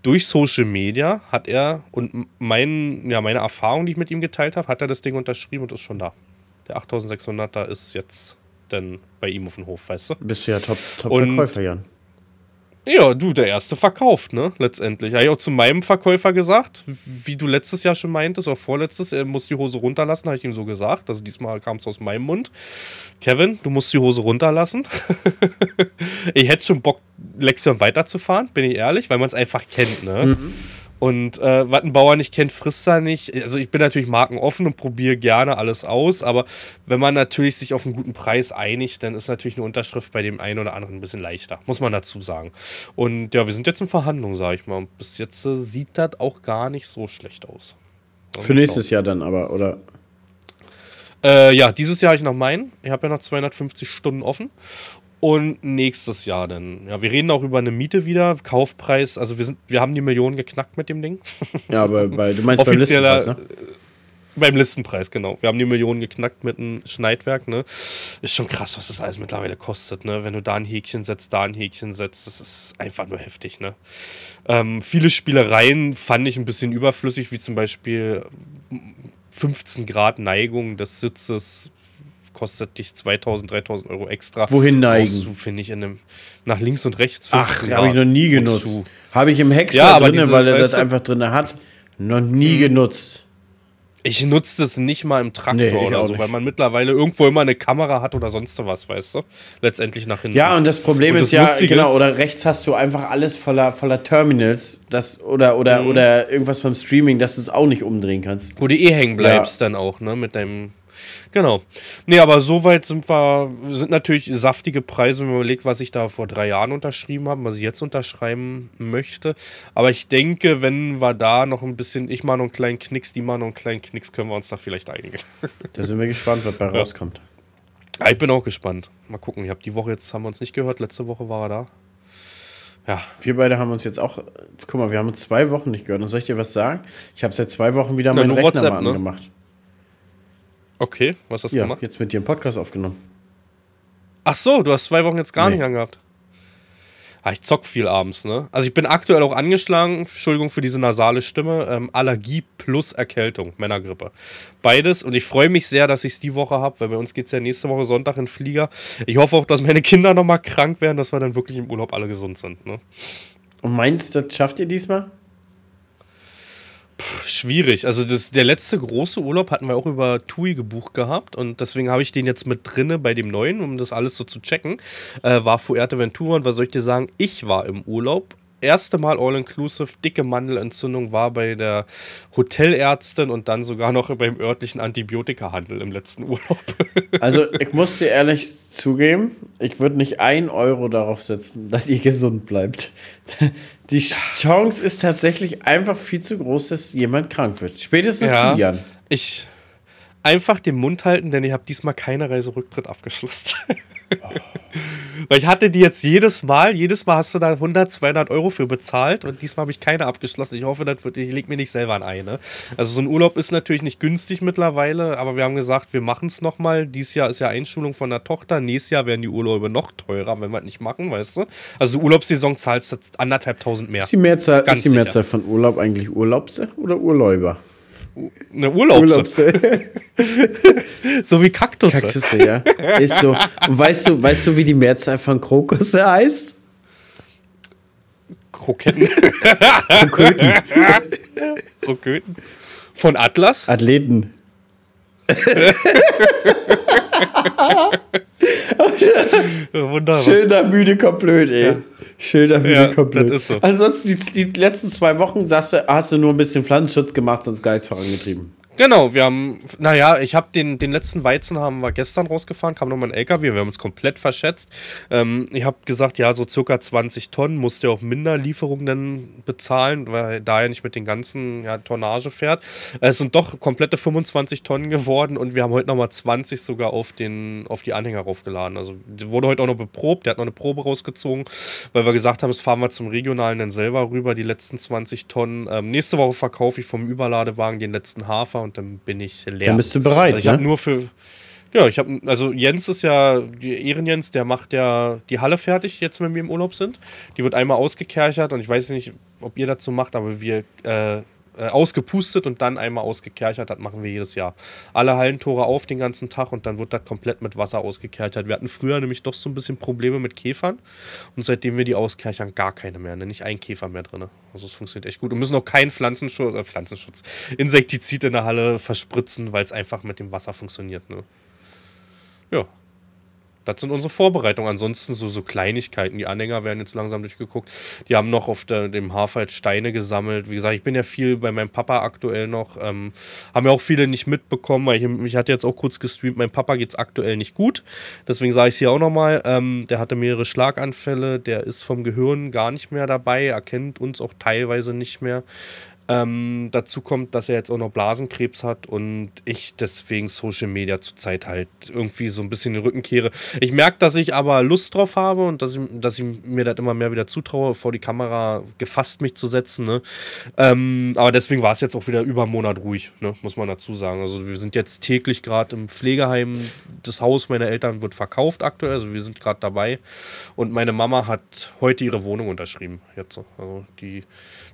Durch Social Media hat er und mein, ja, meine Erfahrung, die ich mit ihm geteilt habe, hat er das Ding unterschrieben und ist schon da. Der achttausendsechshunderter ist jetzt dann bei ihm auf dem Hof, weißt du? Bist du ja top, top und, Verkäufer, Jan. Ja, du, der Erste verkauft, ne, letztendlich. Habe ich auch zu meinem Verkäufer gesagt, wie du letztes Jahr schon meintest, oder vorletztes, er muss die Hose runterlassen, habe ich ihm so gesagt. Also diesmal kam es aus meinem Mund. Kevin, du musst die Hose runterlassen. Ich hätte schon Bock, Lexion weiterzufahren, bin ich ehrlich, weil man es einfach kennt, ne. Mhm. Und äh, was ein Bauer nicht kennt, frisst er nicht. Also ich bin natürlich markenoffen und probiere gerne alles aus, aber wenn man natürlich sich auf einen guten Preis einigt, dann ist natürlich eine Unterschrift bei dem einen oder anderen ein bisschen leichter, muss man dazu sagen. Und ja, wir sind jetzt in Verhandlung, sage ich mal. Und bis jetzt äh, sieht das auch gar nicht so schlecht aus. Und für nächstes Jahr dann aber, oder? Äh, ja, dieses Jahr habe ich noch meinen. Ich habe ja noch zweihundertfünfzig Stunden offen. Und nächstes Jahr dann. Ja, wir reden auch über eine Miete wieder, Kaufpreis. Also wir sind, wir haben die Millionen geknackt mit dem Ding. Ja, aber bei, du meinst beim Listenpreis, ne? Beim Listenpreis, genau. Wir haben die Millionen geknackt mit einem Schneidwerk, ne? Ist schon krass, was das alles mittlerweile kostet, ne? Wenn du da ein Häkchen setzt, da ein Häkchen setzt, das ist einfach nur heftig, ne? Ähm, viele Spielereien fand ich ein bisschen überflüssig, wie zum Beispiel fünfzehn Grad Neigung des Sitzes, kostet dich zweitausend, dreitausend Euro extra. Wohin neigen? Finde ich in dem, nach links und rechts. Ach, habe ich noch nie genutzt. Habe ich im Häcksler ja, drin, diese, weil er das einfach drin hat, noch nie hm. genutzt. Ich nutze das nicht mal im Traktor nee, oder so, nicht. Weil man mittlerweile irgendwo immer eine Kamera hat oder sonst was, weißt du? Letztendlich nach hinten. Ja, und das Problem und das ist ja, Lustige genau, ist, oder rechts hast du einfach alles voller, voller Terminals das, oder, oder, mhm. oder irgendwas vom Streaming, dass du es auch nicht umdrehen kannst. Wo du eh hängen bleibst ja. Dann auch, ne, mit deinem... Genau. Nee, aber soweit sind wir, sind natürlich saftige Preise, wenn man überlegt, was ich da vor drei Jahren unterschrieben habe, was ich jetzt unterschreiben möchte. Aber ich denke, wenn wir da noch ein bisschen, ich mal noch einen kleinen Knicks, die mal noch einen kleinen Knicks, können wir uns da vielleicht einigen. Da sind wir gespannt, was bei rauskommt. Ja, ich bin auch gespannt. Mal gucken, ich habe die Woche jetzt, haben wir uns nicht gehört, letzte Woche war er da. Ja. Wir beide haben uns jetzt auch, guck mal, wir haben uns zwei Wochen nicht gehört. Und soll ich dir was sagen? Ich habe seit zwei Wochen wieder Na, meinen Rechner WhatsApp, mal angemacht. Ne? Okay, was hast du ja, gemacht? Jetzt mit dir einen Podcast aufgenommen. Ach so, du hast zwei Wochen jetzt gar nee. nicht angehabt. Ah, ich zock viel abends, ne? Also ich bin aktuell auch angeschlagen, Entschuldigung für diese nasale Stimme, ähm, Allergie plus Erkältung, Männergrippe. Beides und ich freue mich sehr, dass ich es die Woche habe, weil bei uns geht es ja nächste Woche Sonntag in den Flieger. Ich hoffe auch, dass meine Kinder nochmal krank werden, dass wir dann wirklich im Urlaub alle gesund sind, ne? Und meinst du, das schafft ihr diesmal? Puh, schwierig. Also das, der letzte große Urlaub hatten wir auch über TUI gebucht gehabt und deswegen habe ich den jetzt mit drinne bei dem neuen, um das alles so zu checken. Äh, war Fuerteventura und was soll ich dir sagen? Ich war im Urlaub. Erste Mal All-Inclusive, dicke Mandelentzündung, war bei der Hotelärztin und dann sogar noch beim örtlichen Antibiotikahandel im letzten Urlaub. Also ich muss dir ehrlich zugeben, ich würde nicht ein Euro darauf setzen, dass ihr gesund bleibt. Die Chance ist tatsächlich einfach viel zu groß, dass jemand krank wird. Spätestens ja, du, Jan. Ich einfach den Mund halten, denn ich habe diesmal keine Reiserücktritt abgeschlossen. Oh. Weil ich hatte die jetzt jedes Mal, jedes Mal hast du da hundert, zweihundert Euro für bezahlt und diesmal habe ich keine abgeschlossen. Ich hoffe, das wird, ich lege mir nicht selber ein Ei, ne? Also so ein Urlaub ist natürlich nicht günstig mittlerweile, aber wir haben gesagt, wir machen es nochmal. Dieses Jahr ist ja Einschulung von der Tochter, nächstes Jahr werden die Urlaube noch teurer, wenn wir es nicht machen, weißt du? Also Urlaubssaison zahlst du anderthalb tausend mehr. Ist die Mehrzahl, ist die Mehrzahl von Urlaub eigentlich Urlaubse oder Urläuber? eine Urlaubse. Urlaubse. So wie Kaktusse. Kaktusse, ja. Ist so. Und weißt du, weißt du, wie die Mehrzahl von Krokusse heißt? Kroketten. Kroköten. Kroköten. Von Atlas? Athleten. Wunderbar. Schöner müde Komplöd, ey. Ja. Schöner müde ja, Komplöd. Das ist so. Ansonsten, die, die letzten zwei Wochen hast du, hast du nur ein bisschen Pflanzenschutz gemacht, sonst gar nichts vorangetrieben. Genau, wir haben, naja, ich habe den, den letzten Weizen haben wir gestern rausgefahren, kam nochmal ein L K W, wir haben uns komplett verschätzt. Ähm, ich habe gesagt, ja, so circa zwanzig Tonnen, musst du ja auch Minderlieferungen dann bezahlen, weil da ja nicht mit den ganzen ja, Tonnage fährt. Es sind doch komplette fünfundzwanzig Tonnen geworden und wir haben heute nochmal zwanzig sogar auf, den, auf die Anhänger raufgeladen. Also wurde heute auch noch beprobt, der hat noch eine Probe rausgezogen, weil wir gesagt haben, das fahren wir zum Regionalen dann selber rüber, die letzten zwanzig Tonnen. Ähm, nächste Woche verkaufe ich vom Überladewagen den letzten Hafer. Und dann bin ich leer. Dann bist du bereit, also ich ne? habe nur für, ja, ich habe, also Jens ist ja, Ehren-Jens, der macht ja die Halle fertig, jetzt wenn wir im Urlaub sind. Die wird einmal ausgekerchert und ich weiß nicht, ob ihr dazu macht, aber wir äh, ausgepustet und dann einmal ausgekerchert, das machen wir jedes Jahr. Alle Hallentore auf den ganzen Tag und dann wird das komplett mit Wasser ausgekerchert. Wir hatten früher nämlich doch so ein bisschen Probleme mit Käfern und seitdem wir die auskerchern, gar keine mehr, ne? Nicht ein Käfer mehr drin. Ne? Also es funktioniert echt gut. Und müssen auch keinen Pflanzenschutz, äh, Pflanzenschutz, Insektizid in der Halle verspritzen, weil es einfach mit dem Wasser funktioniert. Ne? Ja, das sind unsere Vorbereitungen. Ansonsten so, so Kleinigkeiten. Die Anhänger werden jetzt langsam durchgeguckt. Die haben noch auf der, dem Hafer jetzt Steine gesammelt. Wie gesagt, ich bin ja viel bei meinem Papa aktuell noch. Ähm, haben ja auch viele nicht mitbekommen, weil ich, ich hatte jetzt auch kurz gestreamt, meinem Papa geht es aktuell nicht gut. Deswegen sage ich es hier auch nochmal. Ähm, der hatte mehrere Schlaganfälle. Der ist vom Gehirn gar nicht mehr dabei. Erkennt uns auch teilweise nicht mehr. Ähm, dazu kommt, dass er jetzt auch noch Blasenkrebs hat und ich deswegen Social Media zurzeit halt irgendwie so ein bisschen den Rücken kehre. Ich merke, dass ich aber Lust drauf habe und dass ich, dass ich mir das immer mehr wieder zutraue, vor die Kamera gefasst mich zu setzen. Ne? Ähm, aber deswegen war es jetzt auch wieder über einen Monat ruhig, ne? Muss man dazu sagen. Also wir sind jetzt täglich gerade im Pflegeheim. Das Haus meiner Eltern wird verkauft aktuell, also wir sind gerade dabei. Und meine Mama hat heute ihre Wohnung unterschrieben. Jetzt so. Also die,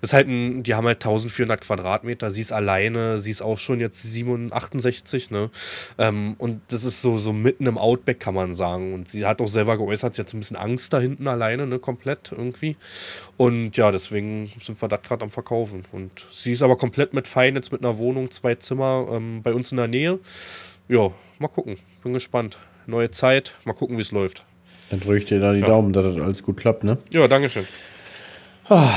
das ist halt ein, die haben halt tausend vierhundert Quadratmeter, sie ist alleine, sie ist auch schon jetzt achtundsechzig, ne? Ähm, und das ist so, so mitten im Outback, kann man sagen. Und sie hat auch selber geäußert, sie hat so ein bisschen Angst da hinten alleine, ne? Komplett irgendwie. Und ja, deswegen sind wir das gerade am Verkaufen. Und sie ist aber komplett mit fein, jetzt mit einer Wohnung, zwei Zimmer ähm, bei uns in der Nähe. Ja, mal gucken. Bin gespannt. Neue Zeit, mal gucken, wie es läuft. Dann drücke ich dir da die ja. Daumen, dass das alles gut klappt, ne? Ja, dankeschön. Ah.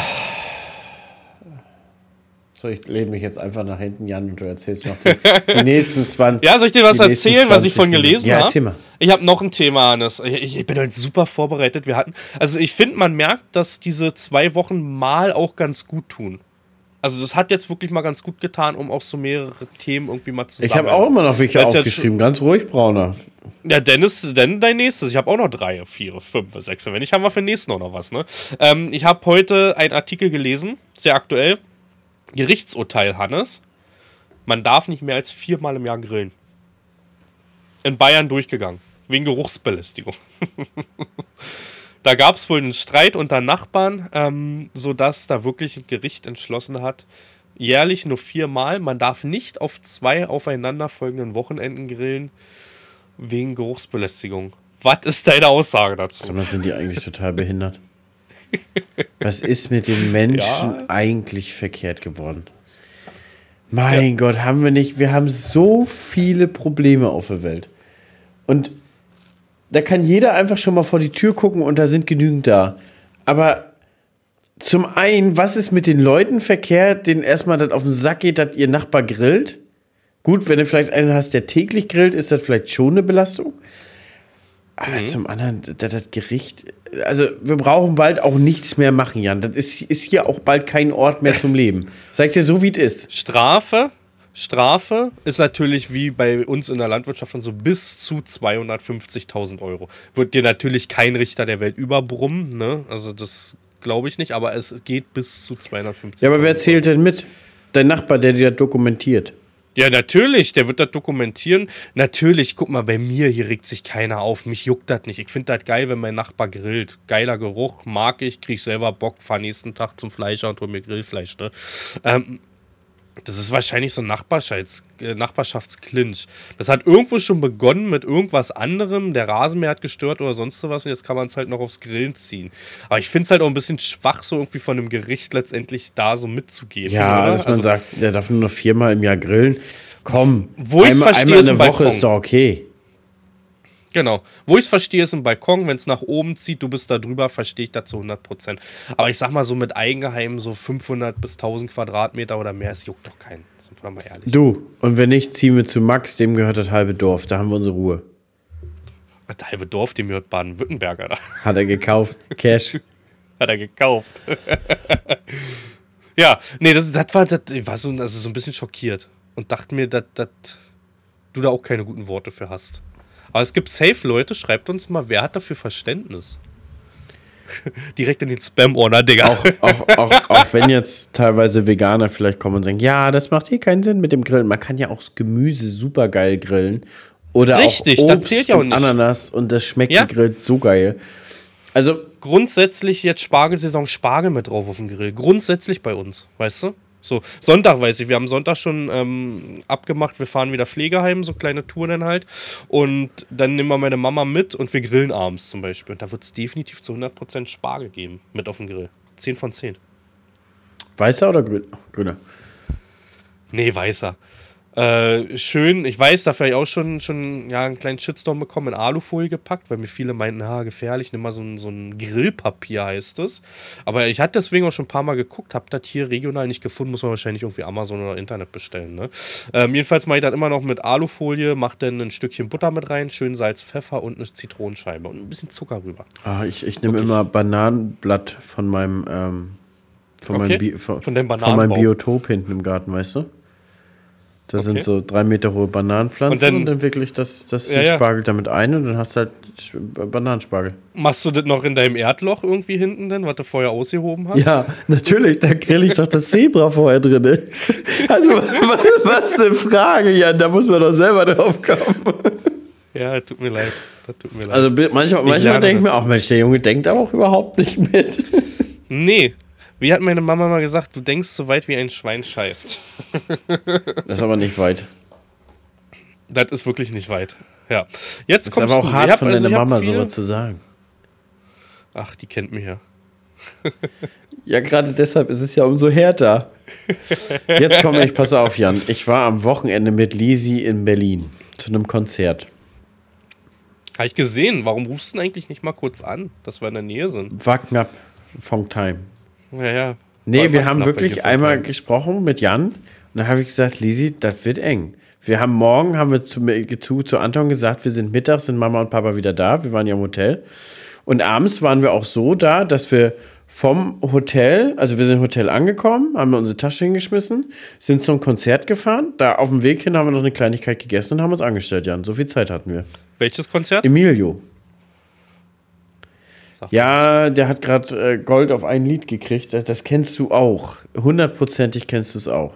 So, ich lehne mich jetzt einfach nach hinten, Jan, und du erzählst noch die, die nächsten zwanzig. Ja, soll ich dir was erzählen, was ich von gelesen habe? Ja, erzähl mal. Ich habe noch ein Thema, Hannes. Ich, ich bin halt super vorbereitet. Wir hatten, also ich finde, man merkt, dass diese zwei Wochen mal auch ganz gut tun. Also das hat jetzt wirklich mal ganz gut getan, um auch so mehrere Themen irgendwie mal zusammen. Ich habe auch immer noch welche aufgeschrieben, ganz ruhig, Brauner. Ja, Dennis, denn dein nächstes. Ich habe auch noch drei, vier, fünf, sechs. Wenn nicht, haben wir für den nächsten auch noch was. Ne? Ähm, ich habe heute einen Artikel gelesen, sehr aktuell. Gerichtsurteil, Hannes. Man darf nicht mehr als viermal im Jahr grillen. In Bayern durchgegangen. Wegen Geruchsbelästigung. Da gab es wohl einen Streit unter Nachbarn, ähm, sodass da wirklich ein Gericht entschlossen hat, jährlich nur viermal. Man darf nicht auf zwei aufeinanderfolgenden Wochenenden grillen. Wegen Geruchsbelästigung. Was ist deine Aussage dazu? Sondern sind die eigentlich total behindert? Was ist mit den Menschen ja. eigentlich verkehrt geworden? Mein ja. Gott, haben wir nicht, wir haben so viele Probleme auf der Welt. Und da kann jeder einfach schon mal vor die Tür gucken und da sind genügend da. Aber zum einen, was ist mit den Leuten verkehrt, denen erstmal das auf den Sack geht, dass ihr Nachbar grillt? Gut, wenn du vielleicht einen hast, der täglich grillt, ist das vielleicht schon eine Belastung. Aber mhm. zum anderen, das, das Gericht, also wir brauchen bald auch nichts mehr machen, Jan. Das ist, ist hier auch bald kein Ort mehr zum Leben. Sag dir so, wie es ist. Strafe, Strafe ist natürlich wie bei uns in der Landwirtschaft und so bis zu zweihundertfünfzigtausend Euro. Wird dir natürlich kein Richter der Welt überbrummen, ne? Also das glaube ich nicht, aber es geht bis zu zweihundertfünfzigtausend. Ja, aber wer zählt denn mit? Dein Nachbar, der dir das dokumentiert. Ja, natürlich, der wird das dokumentieren. Natürlich, guck mal, bei mir, hier regt sich keiner auf. Mich juckt das nicht. Ich finde das geil, wenn mein Nachbar grillt. Geiler Geruch, mag ich, krieg selber Bock, fahr nächsten Tag zum Fleischer und hol mir Grillfleisch, ne? Ähm, Das ist wahrscheinlich so ein Nachbarschafts- Nachbarschaftsclinch. Das hat irgendwo schon begonnen mit irgendwas anderem. Der Rasenmäher hat gestört oder sonst sowas. Und jetzt kann man es halt noch aufs Grillen ziehen. Aber ich finde es halt auch ein bisschen schwach, so irgendwie von einem Gericht letztendlich da so mitzugeben. Ja, oder? Dass man also, sagt, der darf nur noch viermal im Jahr grillen. Komm, wo einmal, verstehe, einmal in der Woche ist doch okay. Genau. Wo ich es verstehe, ist ein Balkon. Wenn es nach oben zieht, du bist da drüber, verstehe ich dazu hundert Prozent. Aber ich sag mal so mit Eigenheim, so fünfhundert bis tausend Quadratmeter oder mehr, es juckt doch keinen. Sind wir mal ehrlich. Du, und wenn nicht, ziehen wir zu Max, dem gehört das halbe Dorf. Da haben wir unsere Ruhe. Das halbe Dorf, dem gehört Baden-Württemberg, oder? Hat er gekauft. Cash. Hat er gekauft. Ja, nee, das, das war, das, ich war so, also so ein bisschen schockiert. Und dachte mir, dass, dass du da auch keine guten Worte für hast. Aber es gibt safe Leute, schreibt uns mal, wer hat dafür Verständnis? Direkt in den Spam-Ordner, Digga. Auch, auch, auch, auch wenn jetzt teilweise Veganer vielleicht kommen und sagen, ja, das macht hier keinen Sinn mit dem Grillen. Man kann ja auch das Gemüse super geil grillen. Oder richtig, auch Obst, das zählt ja auch nicht. Ananas und das schmeckt ja gegrillt so geil. Also grundsätzlich jetzt Spargelsaison, Spargel mit drauf auf dem Grill. Grundsätzlich bei uns, weißt du? So, Sonntag weiß ich, wir haben Sonntag schon ähm, abgemacht, wir fahren wieder Pflegeheim, so kleine Touren dann halt und dann nehmen wir meine Mama mit und wir grillen abends zum Beispiel und da wird es definitiv zu hundert Prozent Spargel geben mit auf dem Grill, zehn von zehn. Weißer oder grün? grüner? Nee, weißer. Äh, schön, ich weiß, dafür habe ich auch schon, schon ja, einen kleinen Shitstorm bekommen, in Alufolie gepackt, weil mir viele meinten, ha, gefährlich, nimm mal so ein, so ein Grillpapier heißt es. Aber ich hatte deswegen auch schon ein paar Mal geguckt, habe das hier regional nicht gefunden, muss man wahrscheinlich irgendwie Amazon oder Internet bestellen. Ne? Ähm, jedenfalls mache ich das immer noch mit Alufolie, mache dann ein Stückchen Butter mit rein, schön Salz, Pfeffer und eine Zitronenscheibe und ein bisschen Zucker rüber. Ah, ich, ich nehme okay. immer Bananenblatt von meinem, ähm, von okay. meinem, Bi- von, von dem Bananenbaum. Von meinem Biotop hinten im Garten, weißt du? Da okay. sind so drei Meter hohe Bananenpflanzen und dann wirklich das, das ja, Spargel ja. damit ein und dann hast du halt Bananenspargel. Machst du das noch in deinem Erdloch irgendwie hinten denn, was du vorher ausgehoben hast? Ja, natürlich, da grill ich doch das Zebra vorher drin. Also, was eine Frage, Jan, da muss man doch selber drauf kommen. Ja, tut mir leid, das tut mir leid. Also manchmal, manchmal denke ich mir auch, Mensch, der Junge denkt aber auch überhaupt nicht mit. Nee. Wie hat meine Mama mal gesagt, du denkst so weit wie ein Schwein scheißt. Das ist aber nicht weit. Das ist wirklich nicht weit. Ja. Jetzt das kommst ist aber auch du. hart hab, von also deiner Mama sowas zu sagen. Ach, die kennt mich ja. Ja, gerade deshalb ist es ja umso härter. Jetzt komme ich, pass auf, Jan. Ich war am Wochenende mit Lisi in Berlin zu einem Konzert. Habe ich gesehen. Warum rufst du denn eigentlich nicht mal kurz an, dass wir in der Nähe sind? War knapp vom Time. Ja, ja. Nee, wir haben wirklich einmal gesprochen mit Jan und dann habe ich gesagt, Lisi, das wird eng. Wir haben morgen, haben wir zu, zu, zu Anton gesagt, wir sind mittags, sind Mama und Papa wieder da, wir waren ja im Hotel und abends waren wir auch so da, dass wir vom Hotel, also wir sind im Hotel angekommen, haben wir unsere Tasche hingeschmissen, sind zum Konzert gefahren, da auf dem Weg hin haben wir noch eine Kleinigkeit gegessen und haben uns angestellt, Jan, so viel Zeit hatten wir. Welches Konzert? Emilio. Ja, der hat gerade äh, Gold auf ein Lied gekriegt. Das, das kennst du auch. Hundertprozentig kennst du es auch.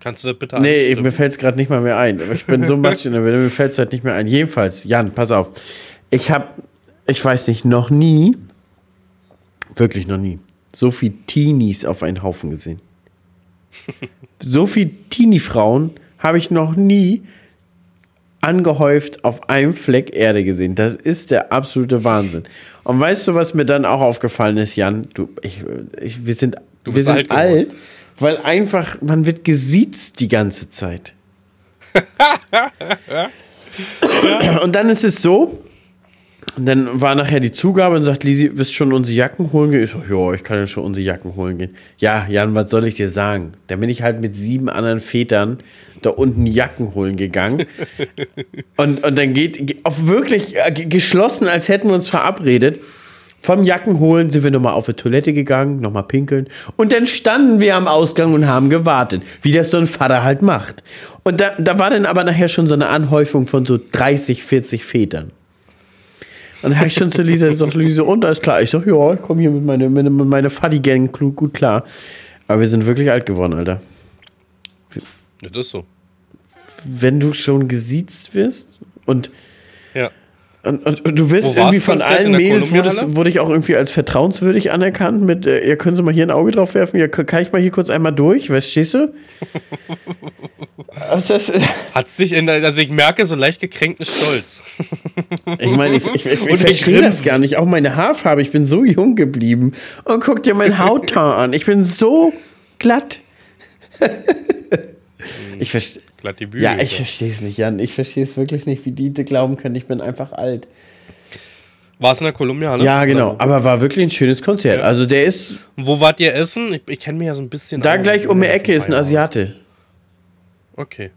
Kannst du das bitte anstimmen? Nee, ich, mir fällt es gerade nicht mal mehr ein. Aber ich bin so much in der Welt, mir fällt es halt nicht mehr ein. Jedenfalls, Jan, pass auf. Ich habe, ich weiß nicht, noch nie, wirklich noch nie, so viele Teenies auf einen Haufen gesehen. So viele Teenie-Frauen habe ich noch nie angehäuft auf einem Fleck Erde gesehen. Das ist der absolute Wahnsinn. Und weißt du, was mir dann auch aufgefallen ist, Jan? Du, ich, ich, wir sind, du wir sind alt, alt, weil einfach, man wird gesiezt die ganze Zeit. Und dann ist es so, und dann war nachher die Zugabe und sagt, Lisi, wirst du schon unsere Jacken holen gehen? Ich so, ja, ich kann ja schon unsere Jacken holen gehen. Ja, Jan, was soll ich dir sagen? Da bin ich halt mit sieben anderen Vätern da unten Jacken holen gegangen. und, und dann geht, auf wirklich geschlossen, als hätten wir uns verabredet, vom Jacken holen sind wir nochmal auf die Toilette gegangen, nochmal pinkeln. Und dann standen wir am Ausgang und haben gewartet, wie das so ein Vater halt macht. Und da, da war dann aber nachher schon so eine Anhäufung von so dreißig, vierzig Vätern. Und dann habe ich schon zu Lisa gesagt, Lisa, und alles klar. Ich sag, ja, ich komme hier mit meiner mit meine Fuddy-Gang gut klar. Aber wir sind wirklich alt geworden, Alter. Das ist so. Wenn du schon gesiezt wirst und ja. Und, und, und du wirst irgendwie von allen Mädels, wurdest, wurde ich auch irgendwie als vertrauenswürdig anerkannt mit, äh, ihr können Sie mal hier ein Auge drauf werfen, ja, kann ich mal hier kurz einmal durch, weißt du? Also das, Hat's dich in der, also ich merke so leicht gekränkten Stolz. Ich meine, ich, ich, ich, ich verstehe das gar nicht, auch meine Haarfarbe, ich bin so jung geblieben. Und guck dir mein Hauthaar an, ich bin so glatt. Ich verstehe. Bühne, ja, ich verstehe es nicht, Jan. Ich verstehe es wirklich nicht, wie die glauben können, ich bin einfach alt. War es in der Columbia Halle? Ja, genau. Aber war wirklich ein schönes Konzert. Ja. Also der ist... Und wo wart ihr essen? Ich, ich kenne mich ja so ein bisschen... Da gleich um die Ecke ist ein Asiate. Okay.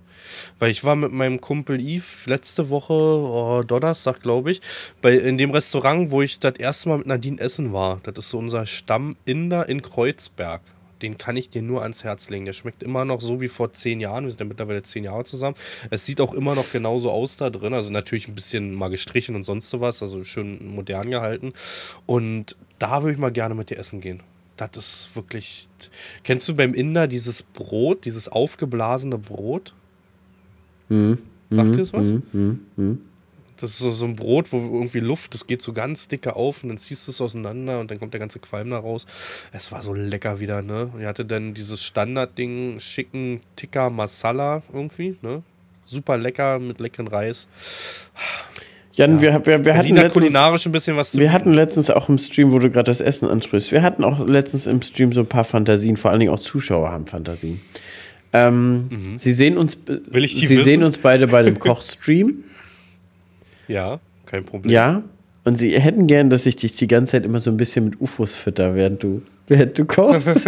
Weil ich war mit meinem Kumpel Yves letzte Woche, oh, Donnerstag, glaube ich, bei, in dem Restaurant, wo ich das erste Mal mit Nadine essen war. Das ist so unser Stamm-Inder in Kreuzberg. Den kann ich dir nur ans Herz legen. Der schmeckt immer noch so wie vor zehn Jahren. Wir sind ja mittlerweile zehn Jahre zusammen. Es sieht auch immer noch genauso aus da drin. Also natürlich ein bisschen mal gestrichen und sonst sowas. Also schön modern gehalten. Und da würde ich mal gerne mit dir essen gehen. Das ist wirklich... Kennst du beim Inder dieses Brot, dieses aufgeblasene Brot? Mhm. Sagt mhm. dir das was? Mhm. Mhm. Das ist so, so ein Brot, wo irgendwie Luft, das geht so ganz dicke auf und dann ziehst du es auseinander und dann kommt der ganze Qualm da raus. Es war so lecker wieder, ne? Und ich hatte dann dieses Standardding, schicken Tikka Masala irgendwie, ne? Super lecker mit leckeren Reis. Jan, ja. wir, wir, wir hatten letztens, kulinarisch ein bisschen was zu Wir tun. hatten letztens auch im Stream, wo du gerade das Essen ansprichst, wir hatten auch letztens im Stream so ein paar Fantasien, vor allen Dingen auch Zuschauer haben Fantasien. Ähm, mhm. Sie sehen uns, Will ich die Sie wissen? sehen uns beide bei dem Kochstream. Ja, kein Problem. Ja, und sie hätten gern, dass ich dich die ganze Zeit immer so ein bisschen mit U F Os fütter, während du, während du kochst.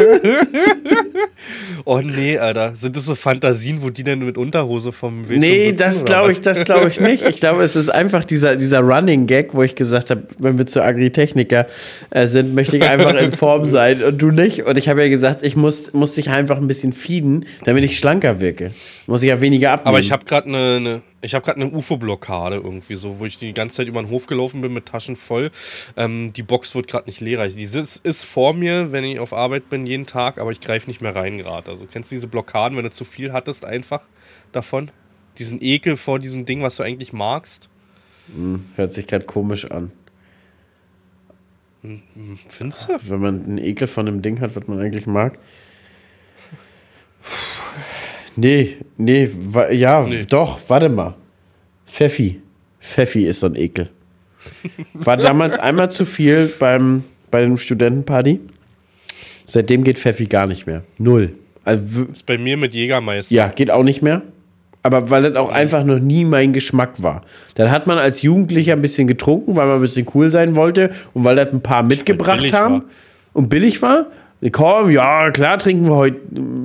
Oh nee, Alter. Sind das so Fantasien, wo die denn mit Unterhose vom Weg Nee, sitzen, das glaube ich, das glaube ich nicht. Ich glaube, es ist einfach dieser, dieser Running Gag, wo ich gesagt habe, wenn wir zu Agritechniker äh, sind, möchte ich einfach in Form sein und du nicht. Und ich habe ja gesagt, ich muss, muss dich einfach ein bisschen feeden, damit ich schlanker wirke. Muss ich ja weniger abnehmen. Aber ich habe gerade eine... Ne Ich habe gerade eine U F O-Blockade irgendwie so, wo ich die ganze Zeit über den Hof gelaufen bin mit Taschen voll. Ähm, die Box wird gerade nicht leerer. Die sitzt, ist vor mir, wenn ich auf Arbeit bin, jeden Tag, aber ich greife nicht mehr rein gerade. Also kennst du diese Blockaden, wenn du zu viel hattest einfach davon? Diesen Ekel vor diesem Ding, was du eigentlich magst? Hm, hört sich gerade komisch an. Hm, findest du? Wenn man einen Ekel von einem Ding hat, was man eigentlich mag. Puh. Nee, nee, wa- ja, nee. doch, warte mal. Pfeffi. Pfeffi ist so ein Ekel. War damals einmal zu viel beim, bei dem Studentenparty. Seitdem geht Pfeffi gar nicht mehr. Null. Also, w- ist bei mir mit Jägermeister. Ja, geht auch nicht mehr. Aber weil das auch einfach noch nie mein Geschmack war. Dann hat man als Jugendlicher ein bisschen getrunken, weil man ein bisschen cool sein wollte und weil das ein paar mitgebracht haben war. und billig war. Komm, ja, klar trinken wir heute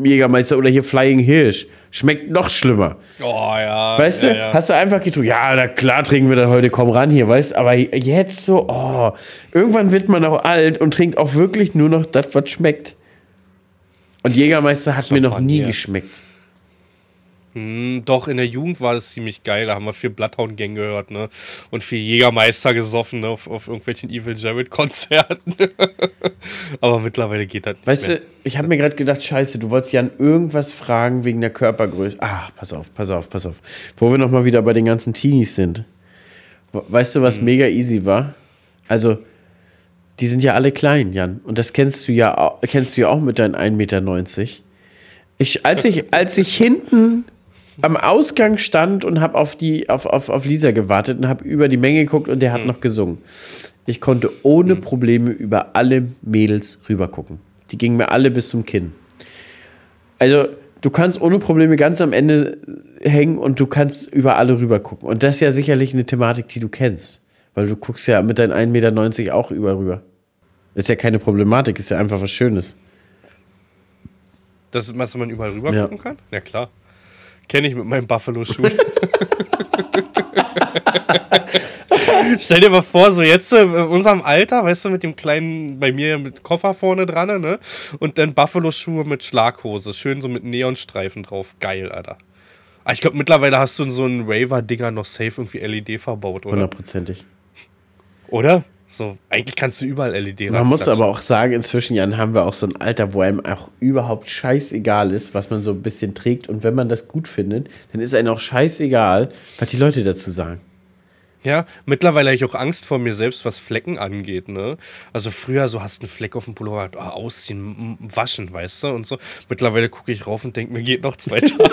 Jägermeister oder hier Flying Hirsch. Schmeckt noch schlimmer. Oh ja. Weißt ja, du, ja. hast du einfach getrunken, ja, na klar trinken wir das heute, komm ran hier, weißt du, aber jetzt so, oh. Irgendwann wird man auch alt und trinkt auch wirklich nur noch das, was schmeckt. Und Jägermeister hat mir noch nie geschmeckt. Hm, doch, in der Jugend war das ziemlich geil. Da haben wir viel Bloodhound-Gang gehört, ne? Und viel Jägermeister gesoffen, ne? Auf, auf irgendwelchen Evil Jared-Konzerten. Aber mittlerweile geht das nicht Weißt mehr. du, ich habe mir gerade gedacht, scheiße, du wolltest Jan irgendwas fragen wegen der Körpergröße. Ach, pass auf, pass auf, pass auf. Wo wir nochmal wieder bei den ganzen Teenies sind. Weißt du, was hm. mega easy war? Also, die sind ja alle klein, Jan. Und das kennst du ja, kennst du ja auch mit deinen ein Meter neunzig. Ich, als, ich, als ich hinten... am Ausgang stand und habe auf, auf, auf, auf Lisa gewartet und habe über die Menge geguckt und der hat mhm. noch gesungen. Ich konnte ohne mhm. Probleme über alle Mädels rübergucken. Die gingen mir alle bis zum Kinn. Also du kannst ohne Probleme ganz am Ende hängen und du kannst über alle rübergucken. Und das ist ja sicherlich eine Thematik, die du kennst. Weil du guckst ja mit deinen ein Meter neunzig auch über rüber. Ist ja keine Problematik, ist ja einfach was Schönes. Das ist, was man überall rübergucken ja. kann? Ja, klar. Kenne ich mit meinem Buffalo-Schuh. Stell dir mal vor, so jetzt in unserem Alter, weißt du, mit dem kleinen, bei mir mit Koffer vorne dran, ne? Und dann Buffalo-Schuhe mit Schlaghose. Schön so mit Neonstreifen drauf. Geil, Alter. Aber ich glaube, mittlerweile hast du in so einen Raver-Dinger noch safe irgendwie L E D verbaut, oder? Hundertprozentig. Oder? So, eigentlich kannst du überall L E D rein. Man muss aber auch sagen, inzwischen, Jan, haben wir auch so ein Alter, wo einem auch überhaupt scheißegal ist, was man so ein bisschen trägt. Und wenn man das gut findet, dann ist einem auch scheißegal, was die Leute dazu sagen. Ja, mittlerweile habe ich auch Angst vor mir selbst, was Flecken angeht, ne? Also früher so hast du einen Fleck auf dem Pullover, oh, ausziehen, m- waschen, weißt du, und so. Mittlerweile gucke ich rauf und denke, mir geht noch zwei Tage.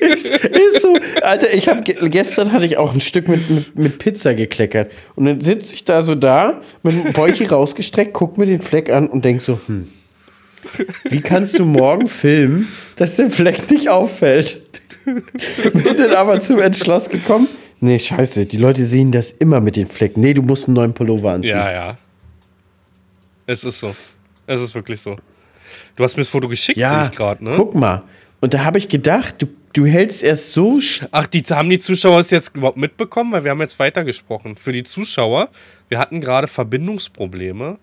ist, ist so. Alter, ich hab, gestern hatte ich auch ein Stück mit, mit, mit Pizza gekleckert. Und dann sitze ich da so da, mit dem Bäuchchen rausgestreckt, guck mir den Fleck an und denk so, hm, wie kannst du morgen filmen, dass der Fleck nicht auffällt? Bin dann aber zum Entschluss gekommen, nee, scheiße, die Leute sehen das immer mit den Flecken. Nee, du musst einen neuen Pullover anziehen. Ja, ja. Es ist so. Es ist wirklich so. Du hast mir das Foto geschickt, ja, sehe ich gerade, ne? Guck mal. Und da habe ich gedacht, du, du hältst erst so... Sch- Ach, die, haben die Zuschauer es jetzt überhaupt mitbekommen? Weil wir haben jetzt weitergesprochen. Für die Zuschauer, wir hatten gerade Verbindungsprobleme.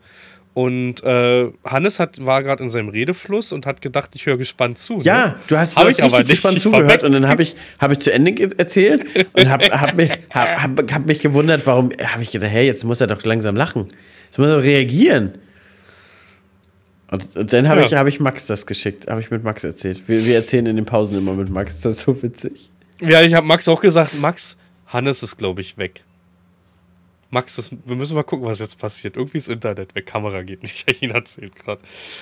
Und äh, Hannes hat, war gerade in seinem Redefluss und hat gedacht, ich höre gespannt zu. Ne? Ja, du hast, du hast richtig gespannt zugehört. Und dann habe ich, hab ich zu Ende ge- erzählt und habe hab mich, hab, hab, hab mich gewundert, warum habe ich gedacht, hey, jetzt muss er doch langsam lachen. Jetzt muss er reagieren. Und, und dann habe ja. ich, hab ich Max das geschickt, habe ich mit Max erzählt. Wir, wir erzählen in den Pausen immer mit Max, das ist so witzig. Ja, ich habe Max auch gesagt, Max, Hannes ist, glaube ich, weg. Max, das, wir müssen mal gucken, was jetzt passiert. Irgendwie ist Internet weg, Kamera geht nicht. Ich erzählt gerade.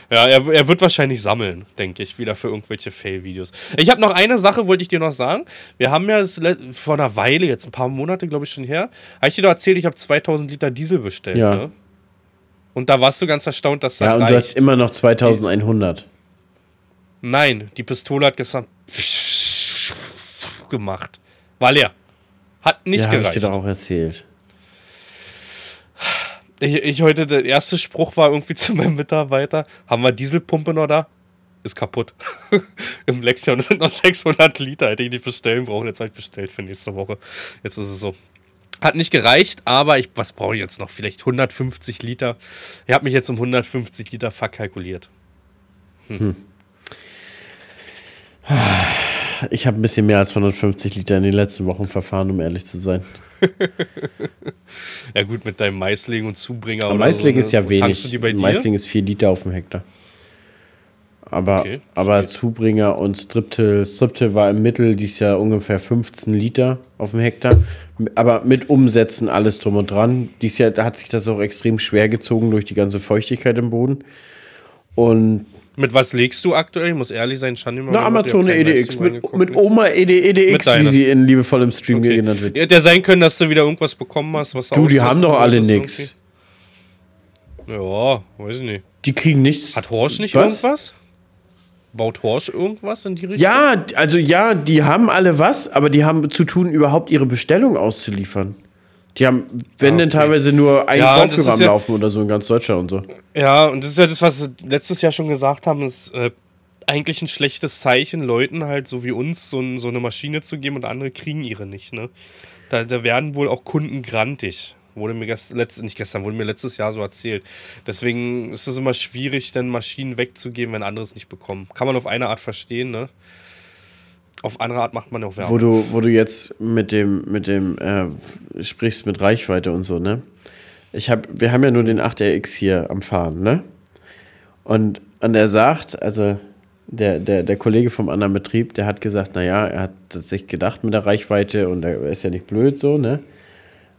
Ja, er, er wird wahrscheinlich sammeln, denke ich, wieder für irgendwelche Fail-Videos. Ich habe noch eine Sache, wollte ich dir noch sagen. Wir haben ja das, vor einer Weile, jetzt ein paar Monate, glaube ich, schon her, habe ich dir doch erzählt, ich habe zweitausend Liter Diesel bestellt. Ja. Ne? Und da warst du ganz erstaunt, dass das reicht. Ja, und reicht. Du hast immer noch zweitausendeinhundert. Nein, die Pistole hat gestern gemacht. War leer. Hat nicht ja, gereicht. Ja, habe ich dir doch auch erzählt. Ich, ich heute, der erste Spruch war irgendwie zu meinem Mitarbeiter, haben wir Dieselpumpe noch da? Ist kaputt. Im Lexion sind noch sechshundert Liter, hätte ich nicht bestellen brauchen, jetzt habe ich bestellt für nächste Woche. Jetzt ist es so. Hat nicht gereicht, aber ich, was brauche ich jetzt noch? Vielleicht hundertfünfzig Liter. Ich habe mich jetzt um hundertfünfzig Liter verkalkuliert. Hm. Hm. Ich habe ein bisschen mehr als hundertfünfzig Liter in den letzten Wochen verfahren, um ehrlich zu sein. Ja gut, mit deinem Maislegen und Zubringer. Aber Maislegen so, ne? Ist ja wenig. Maislegen ist vier Liter auf dem Hektar. Aber, okay, aber Zubringer und Striptill. Striptill war im Mittel dieses Jahr ungefähr fünfzehn Liter auf dem Hektar. Aber mit Umsätzen alles drum und dran. Dieses Jahr hat sich das auch extrem schwer gezogen durch die ganze Feuchtigkeit im Boden. Und mit was legst du aktuell? Ich muss ehrlich sein, Shani. Na, Amazon E D X. Mit, mit Oma E D E D X, mit wie sie in liebevoll im Stream okay. genannt wird. Hätte ja sein können, dass du wieder irgendwas bekommen hast. Was du, die haben doch alle nix. Ja, weiß ich nicht. Die kriegen nichts. Hat Horsch nicht was? Irgendwas? Baut Horsch irgendwas in die Richtung? Ja, also ja, die haben alle was, aber die haben zu tun, überhaupt ihre Bestellung auszuliefern. Die haben, wenn ah, okay. denn teilweise nur einen ja, Vorführer am ja, Laufen oder so in ganz Deutschland und so. Ja, und das ist ja das, was sie letztes Jahr schon gesagt haben, ist äh, eigentlich ein schlechtes Zeichen, Leuten halt so wie uns so, ein, so eine Maschine zu geben und andere kriegen ihre nicht. Ne? Da, da werden wohl auch Kunden grantig. Wurde mir gest- letzt- nicht gestern, wurde mir letztes Jahr so erzählt. Deswegen ist es immer schwierig, dann Maschinen wegzugeben, wenn andere es nicht bekommen. Kann man auf eine Art verstehen, ne? Auf andere Art macht man auch Werbung. Wo du, wo du jetzt mit dem, mit dem äh, sprichst mit Reichweite und so, ne? Ich hab, wir haben ja nur den acht R X hier am Fahren, ne? Und, und er sagt, also der, der, der Kollege vom anderen Betrieb, der hat gesagt, naja, er hat sich gedacht mit der Reichweite und er ist ja nicht blöd so, ne?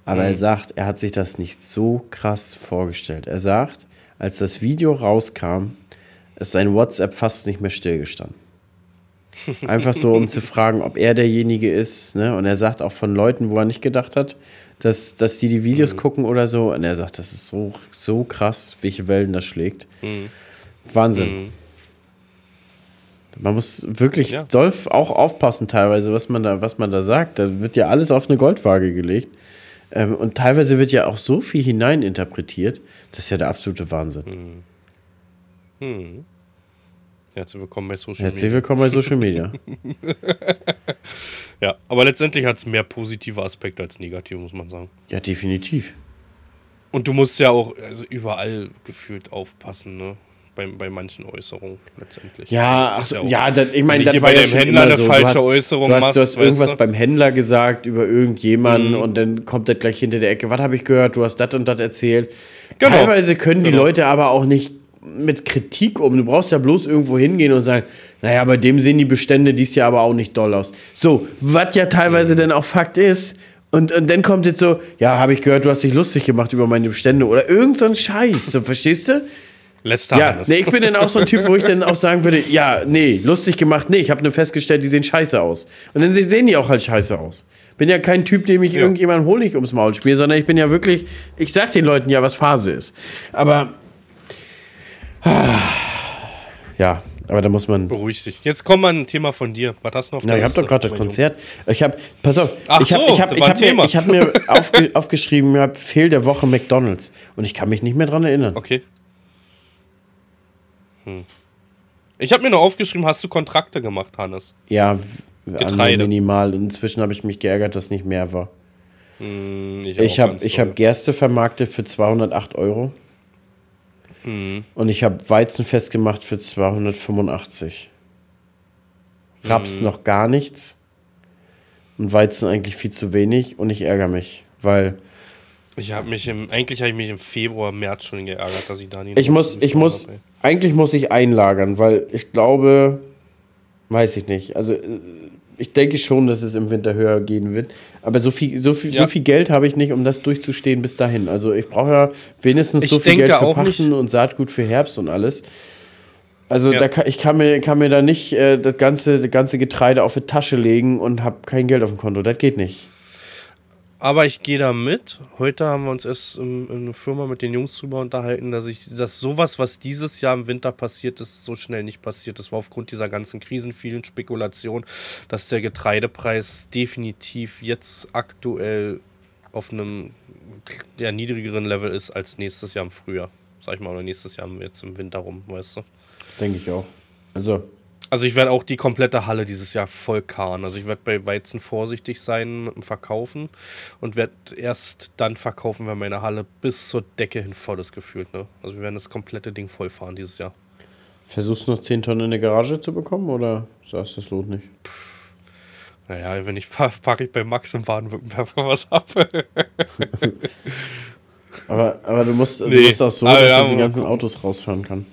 Aber mhm. er sagt, er hat sich das nicht so krass vorgestellt. Er sagt, als das Video rauskam, ist sein WhatsApp fast nicht mehr stillgestanden. Einfach so, um zu fragen, ob er derjenige ist. Ne? Und er sagt auch von Leuten, wo er nicht gedacht hat, dass, dass die die Videos mhm. gucken oder so. Und er sagt, das ist so, so krass, welche Wellen das schlägt. Mhm. Wahnsinn. Mhm. Man muss wirklich ja. doll auch aufpassen teilweise, was man da, was man da sagt. Da wird ja alles auf eine Goldwaage gelegt. Ähm, und teilweise wird ja auch so viel hineininterpretiert. Das ist ja der absolute Wahnsinn. Mhm. Mhm. Herzlich willkommen bei Social Media. Herzlich willkommen bei Social Media. Ja, aber letztendlich hat es mehr positive Aspekte als negative, muss man sagen. Ja, definitiv. Und du musst ja auch also überall gefühlt aufpassen, ne? Bei, bei manchen Äußerungen letztendlich. Ja, ach, ja, ja das, ich meine, das war ja schon immer so. Du hast, Äußerung du hast, machst, du hast irgendwas du? beim Händler gesagt über irgendjemanden mhm. und dann kommt das gleich hinter der Ecke. Was habe ich gehört? Du hast das und das erzählt. Genau. Teilweise können die genau. Leute aber auch nicht mit Kritik um. Du brauchst ja bloß irgendwo hingehen und sagen, naja, bei dem sehen die Bestände dies Jahr aber auch nicht doll aus. So, was ja teilweise mhm. dann auch Fakt ist. Und, und dann kommt jetzt so, ja, habe ich gehört, du hast dich lustig gemacht über meine Bestände oder irgend so ein Scheiß, so, verstehst du? Letzter ja, nee, ich bin dann auch so ein Typ, wo ich dann auch sagen würde, ja, nee, lustig gemacht, nee, ich habe nur festgestellt, die sehen scheiße aus. Und dann sehen die auch halt scheiße aus. Bin ja kein Typ, dem ich ja. irgendjemanden Honig ums Maul spiele, sondern ich bin ja wirklich, ich sag den Leuten ja, was Phase ist. Aber, ah, ja, aber da muss man... Beruhig dich. Jetzt kommt mal ein Thema von dir. War das noch? Na, ich habe doch gerade das Konzert. Ich habe, pass auf, Ach ich habe so, ich hab, ich hab mir, ich hab mir aufge, aufgeschrieben, ich habe Fehl der Woche McDonald's und ich kann mich nicht mehr dran erinnern. Okay. Hm. Ich habe mir noch aufgeschrieben, hast du Kontrakte gemacht, Hannes? Ja, Getreide. Minimal. Inzwischen habe ich mich geärgert, dass nicht mehr war. Hm, ich habe ich hab, hab Gerste vermarktet für zweihundertacht Euro. Hm. Und ich habe Weizen festgemacht für zweihundertfünfundachtzig. Raps hm. noch gar nichts. Und Weizen eigentlich viel zu wenig. Und ich ärgere mich, weil... Ich habe mich im, eigentlich habe ich mich im Februar, März schon geärgert, dass ich da nicht... Ich muss, ich muss, habe, eigentlich muss ich einlagern, weil ich glaube, weiß ich nicht, also ich denke schon, dass es im Winter höher gehen wird, aber so viel, so viel, ja. so viel Geld habe ich nicht, um das durchzustehen bis dahin. Also ich brauche ja wenigstens ich so viel Geld für Pachten und Saatgut für Herbst und alles. Also ja. da kann, ich kann mir, kann mir da nicht äh, das ganze, das ganze Getreide auf die Tasche legen und habe kein Geld auf dem Konto, das geht nicht. Aber ich gehe da mit. Heute haben wir uns erst in, in einer Firma mit den Jungs drüber unterhalten, dass ich, dass sowas, was dieses Jahr im Winter passiert ist, so schnell nicht passiert. Das war aufgrund dieser ganzen Krisen, vielen Spekulationen, dass der Getreidepreis definitiv jetzt aktuell auf einem ja, niedrigeren Level ist als nächstes Jahr im Frühjahr. Sag ich mal, oder nächstes Jahr jetzt im Winter rum, weißt du? Denke ich auch. Also... Also ich werde auch die komplette Halle dieses Jahr voll karren. Also ich werde bei Weizen vorsichtig sein mit dem Verkaufen und werde erst dann verkaufen, wenn meine Halle bis zur Decke hin voll ist gefühlt. Ne? Also wir werden das komplette Ding voll fahren dieses Jahr. Versuchst du noch zehn Tonnen in der Garage zu bekommen oder sagst du, das lohnt nicht? Pff, naja, wenn ich parke, park ich bei Max im Baden-Württemberg was ab. aber, aber du musst, nee. du musst auch so, aber dass ja, ich die ganzen gucken. Autos rausfahren kann.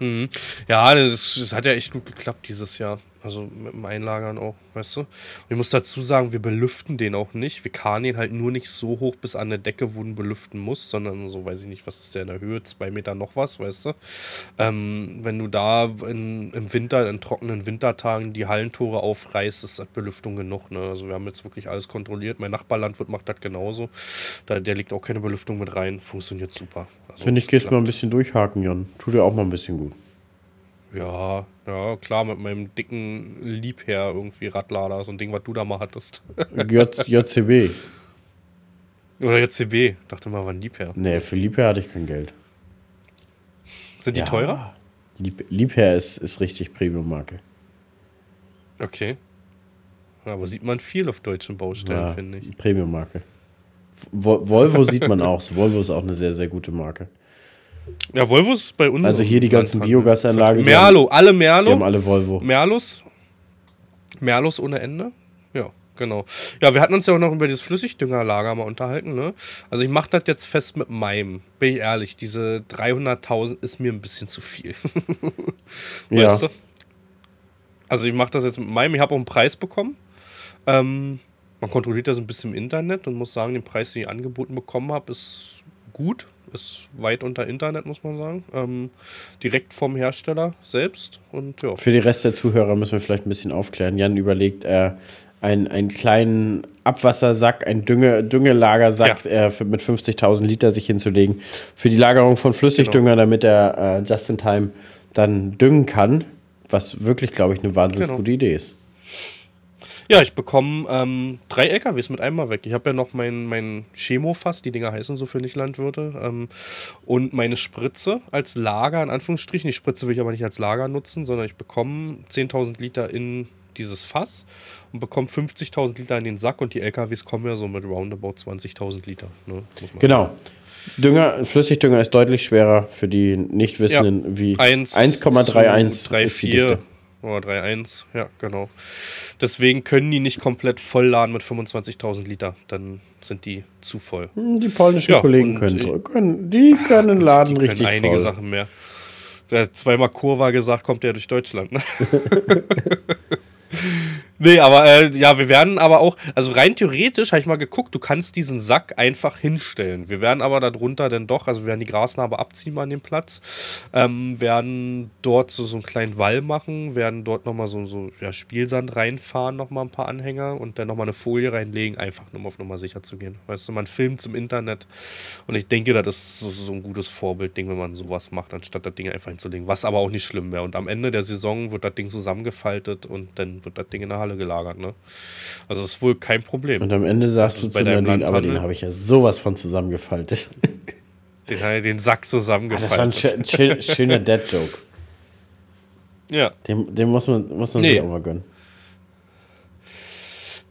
Mhm. Ja, das, das hat ja echt gut geklappt dieses Jahr. Also mit dem Einlagern auch, weißt du? Und ich muss dazu sagen, wir belüften den auch nicht. Wir karren den halt nur nicht so hoch bis an der Decke, wo du belüften musst, sondern so, weiß ich nicht, was ist der in der Höhe? Zwei Meter noch was, weißt du? Ähm, wenn du da in, im Winter, in trockenen Wintertagen die Hallentore aufreißt, ist das Belüftung genug, ne? Also wir haben jetzt wirklich alles kontrolliert. Mein Nachbarlandwirt macht das genauso. Da, der legt auch keine Belüftung mit rein. Funktioniert super. Also, wenn ich gehst mal ein bisschen durchhaken, Jan. Tut dir auch mal ein bisschen gut. Ja, ja, klar, mit meinem dicken Liebherr irgendwie Radlader, so ein Ding, was du da mal hattest. J C B. Oder J C B, dachte mal, war ein Liebherr. Nee, für Liebherr hatte ich kein Geld. Sind die ja. teurer? Lieb- Liebherr ist, ist richtig Premium-Marke. Okay. Aber sieht man viel auf deutschen Baustellen, ja, finde ich. Premium-Marke. Vol- Volvo sieht man auch. Volvo ist auch eine sehr, sehr gute Marke. Ja, Volvo ist bei uns. Also hier die ganzen Biogasanlagen. Merlo, haben, alle Merlo. Die haben alle Volvo. Merlos. Merlos ohne Ende. Ja, genau. Ja, wir hatten uns ja auch noch über dieses Flüssigdüngerlager mal unterhalten, ne? Also ich mache das jetzt fest mit M I M E. Bin ich ehrlich, diese dreihunderttausend ist mir ein bisschen zu viel. Weißt ja. du? Also ich mache das jetzt mit M I M E. Ich habe auch einen Preis bekommen. Ähm, man kontrolliert das ein bisschen im Internet und muss sagen, den Preis, den ich angeboten bekommen habe, ist gut. Ist weit unter Internet, muss man sagen. Ähm, direkt vom Hersteller selbst. Und ja. Für den Rest der Zuhörer müssen wir vielleicht ein bisschen aufklären. Jan überlegt, äh, einen, einen kleinen Abwassersack, einen Dünge, Düngelagersack ja. äh, für, mit fünfzigtausend Liter sich hinzulegen. Für die Lagerung von Flüssigdünger, genau. damit er äh, just in time dann düngen kann. Was wirklich, glaube ich, eine wahnsinnig genau. gute Idee ist. Ja, ich bekomme ähm, drei L K Ws mit einmal weg. Ich habe ja noch mein, mein Chemofass, die Dinger heißen so für Nicht-Landwirte, ähm, und meine Spritze als Lager, in Anführungsstrichen. Die Spritze will ich aber nicht als Lager nutzen, sondern ich bekomme zehntausend Liter in dieses Fass und bekomme fünfzigtausend Liter in den Sack und die L K Ws kommen ja so mit roundabout zwanzigtausend Liter. Ne? Genau. Sagen. Dünger, Flüssigdünger ist deutlich schwerer für die Nichtwissenden ja, wie eins Komma einunddreißig ist die Dichte. Oder drei Komma eins, ja, genau. Deswegen können die nicht komplett voll laden mit fünfundzwanzigtausend Liter. Dann sind die zu voll. Die polnischen ja, Kollegen können, können. Die können laden die richtig können einige voll. Sachen mehr. Der hat zweimal Kurva gesagt, kommt der durch Deutschland. Ne? Nee, aber äh, ja, wir werden aber auch, also rein theoretisch habe ich mal geguckt, du kannst diesen Sack einfach hinstellen. Wir werden aber darunter dann doch, also wir werden die Grasnarbe abziehen an dem Platz, ähm, werden dort so, so einen kleinen Wall machen, werden dort nochmal so, so ja, Spielsand reinfahren, nochmal ein paar Anhänger und dann nochmal eine Folie reinlegen, einfach nur um auf Nummer sicher zu gehen. Weißt du, man filmt im Internet und ich denke, das ist so, so ein gutes Vorbildding, wenn man sowas macht, anstatt das Ding einfach hinzulegen, was aber auch nicht schlimm wäre. Und am Ende der Saison wird das Ding zusammengefaltet und dann wird das Ding in der Halle gelagert, ne? Also das ist wohl kein Problem. Und am Ende sagst also du zu Nadine, aber den habe ich ja sowas von zusammengefaltet. Den habe ich den Sack zusammengefaltet. Das war ein schöner, schöner Dad-Joke. Ja. Den, den muss man, muss man nee. sich auch mal gönnen.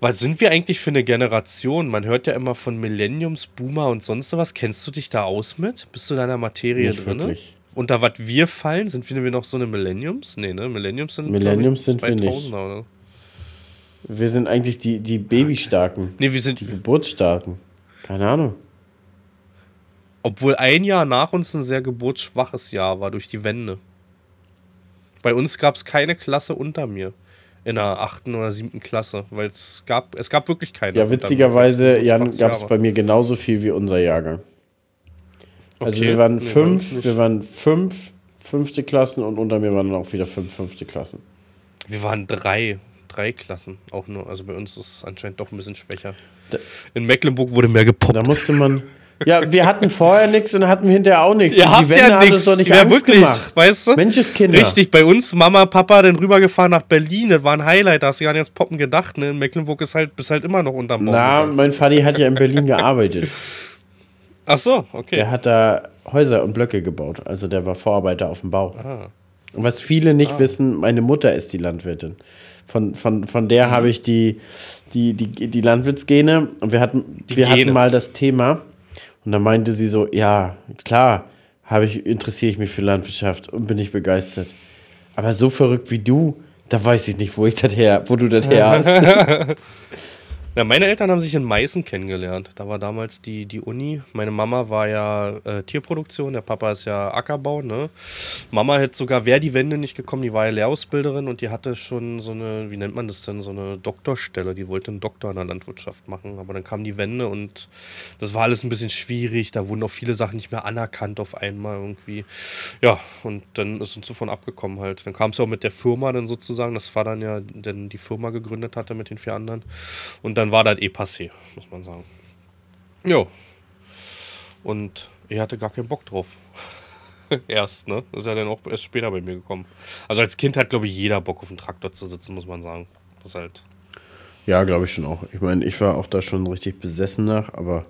Was sind wir eigentlich für eine Generation? Man hört ja immer von Millenniums, Boomer und sonst was. Kennst du dich da aus mit? Bist du da in der Materie nicht drin? Wirklich. Unter was wir fallen, sind wir noch so eine Millenniums? Nee, ne? Millenniums sind, Millenniums sind wir nicht. Oder? Wir sind eigentlich die, die Babystarken. Nee, wir sind die Geburtsstarken. Keine Ahnung. Obwohl ein Jahr nach uns ein sehr geburtsschwaches Jahr war durch die Wende. Bei uns gab es keine Klasse unter mir. In der achten oder siebten Klasse, weil es gab, es gab wirklich keine. Ja, witzigerweise, Jan, gab es bei mir genauso viel wie unser Jahrgang. Also okay. wir waren nee, fünf, wir waren fünf fünfte Klassen und unter mir waren auch wieder fünf fünfte Klassen. Wir waren drei, drei Klassen auch nur. Also bei uns ist es anscheinend doch ein bisschen schwächer. In Mecklenburg wurde mehr gepoppt. Da musste man... Ja, wir hatten vorher nichts und hatten hinterher auch nichts. Ja, die Wände ja haben uns doch nicht ja, Angst wirklich, gemacht. Weißt du? Menscheskinder. Richtig, bei uns, Mama, Papa, dann rübergefahren nach Berlin. Das war ein Highlight, da hast du gar nicht ans Poppen gedacht. Ne? In Mecklenburg ist halt, bist halt immer noch unterm Baum. Na, mein Vati hat ja in Berlin gearbeitet. Ach so, okay. Der hat da Häuser und Blöcke gebaut. Also der war Vorarbeiter auf dem Bau. Ah. Und was viele nicht ah. wissen, meine Mutter ist die Landwirtin. Von, von, von der mhm. habe ich die, die, die, die Landwirtsgene. Und wir hatten, wir Gene. hatten mal das Thema... Und dann meinte sie so, ja, klar, habe ich, interessiere ich mich für Landwirtschaft und bin ich begeistert. Aber so verrückt wie du, da weiß ich nicht, wo ich das her, wo du das her hast. Na, meine Eltern haben sich in Meißen kennengelernt. Da war damals die, die Uni. Meine Mama war ja äh, Tierproduktion, der Papa ist ja Ackerbau, ne? Mama hätte sogar, wäre die Wende nicht gekommen, die war ja Lehrausbilderin und die hatte schon so eine, wie nennt man das denn, so eine Doktorstelle. Die wollte einen Doktor in der Landwirtschaft machen. Aber dann kam die Wende und das war alles ein bisschen schwierig. Da wurden auch viele Sachen nicht mehr anerkannt auf einmal irgendwie. Ja, und dann ist uns davon abgekommen halt. Dann kam es ja auch mit der Firma dann sozusagen. Das war dann ja, denn die Firma gegründet hatte mit den vier anderen. Und dann war das eh passé, muss man sagen. Jo. Und ich hatte gar keinen Bock drauf. Erst, ne? Ist ja dann auch erst später bei mir gekommen. Also als Kind hat, glaube ich, jeder Bock auf dem Traktor zu sitzen, muss man sagen. Das halt. Ja, glaube ich schon auch. Ich meine, ich war auch da schon richtig besessen nach, aber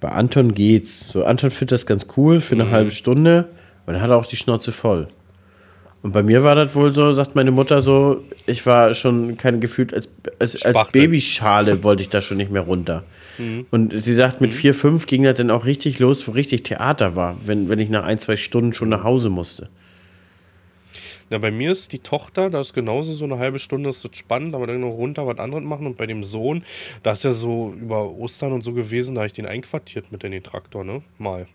bei Anton geht's. So, Anton findet das ganz cool für eine mhm. halbe Stunde und dann hat er auch die Schnauze voll. Und bei mir war das wohl so, sagt meine Mutter so, ich war schon kein Gefühl, als, als, als Babyschale wollte ich da schon nicht mehr runter. Mhm. Und sie sagt, mit mhm. vier, fünf ging das dann auch richtig los, wo richtig Theater war, wenn, wenn ich nach ein, zwei Stunden schon nach Hause musste. Na, bei mir ist die Tochter, da ist genauso so eine halbe Stunde, ist das spannend, aber dann noch runter was anderes machen. Und bei dem Sohn, da ist ja so über Ostern und so gewesen, da habe ich den einquartiert mit in den Traktor, ne? Mal.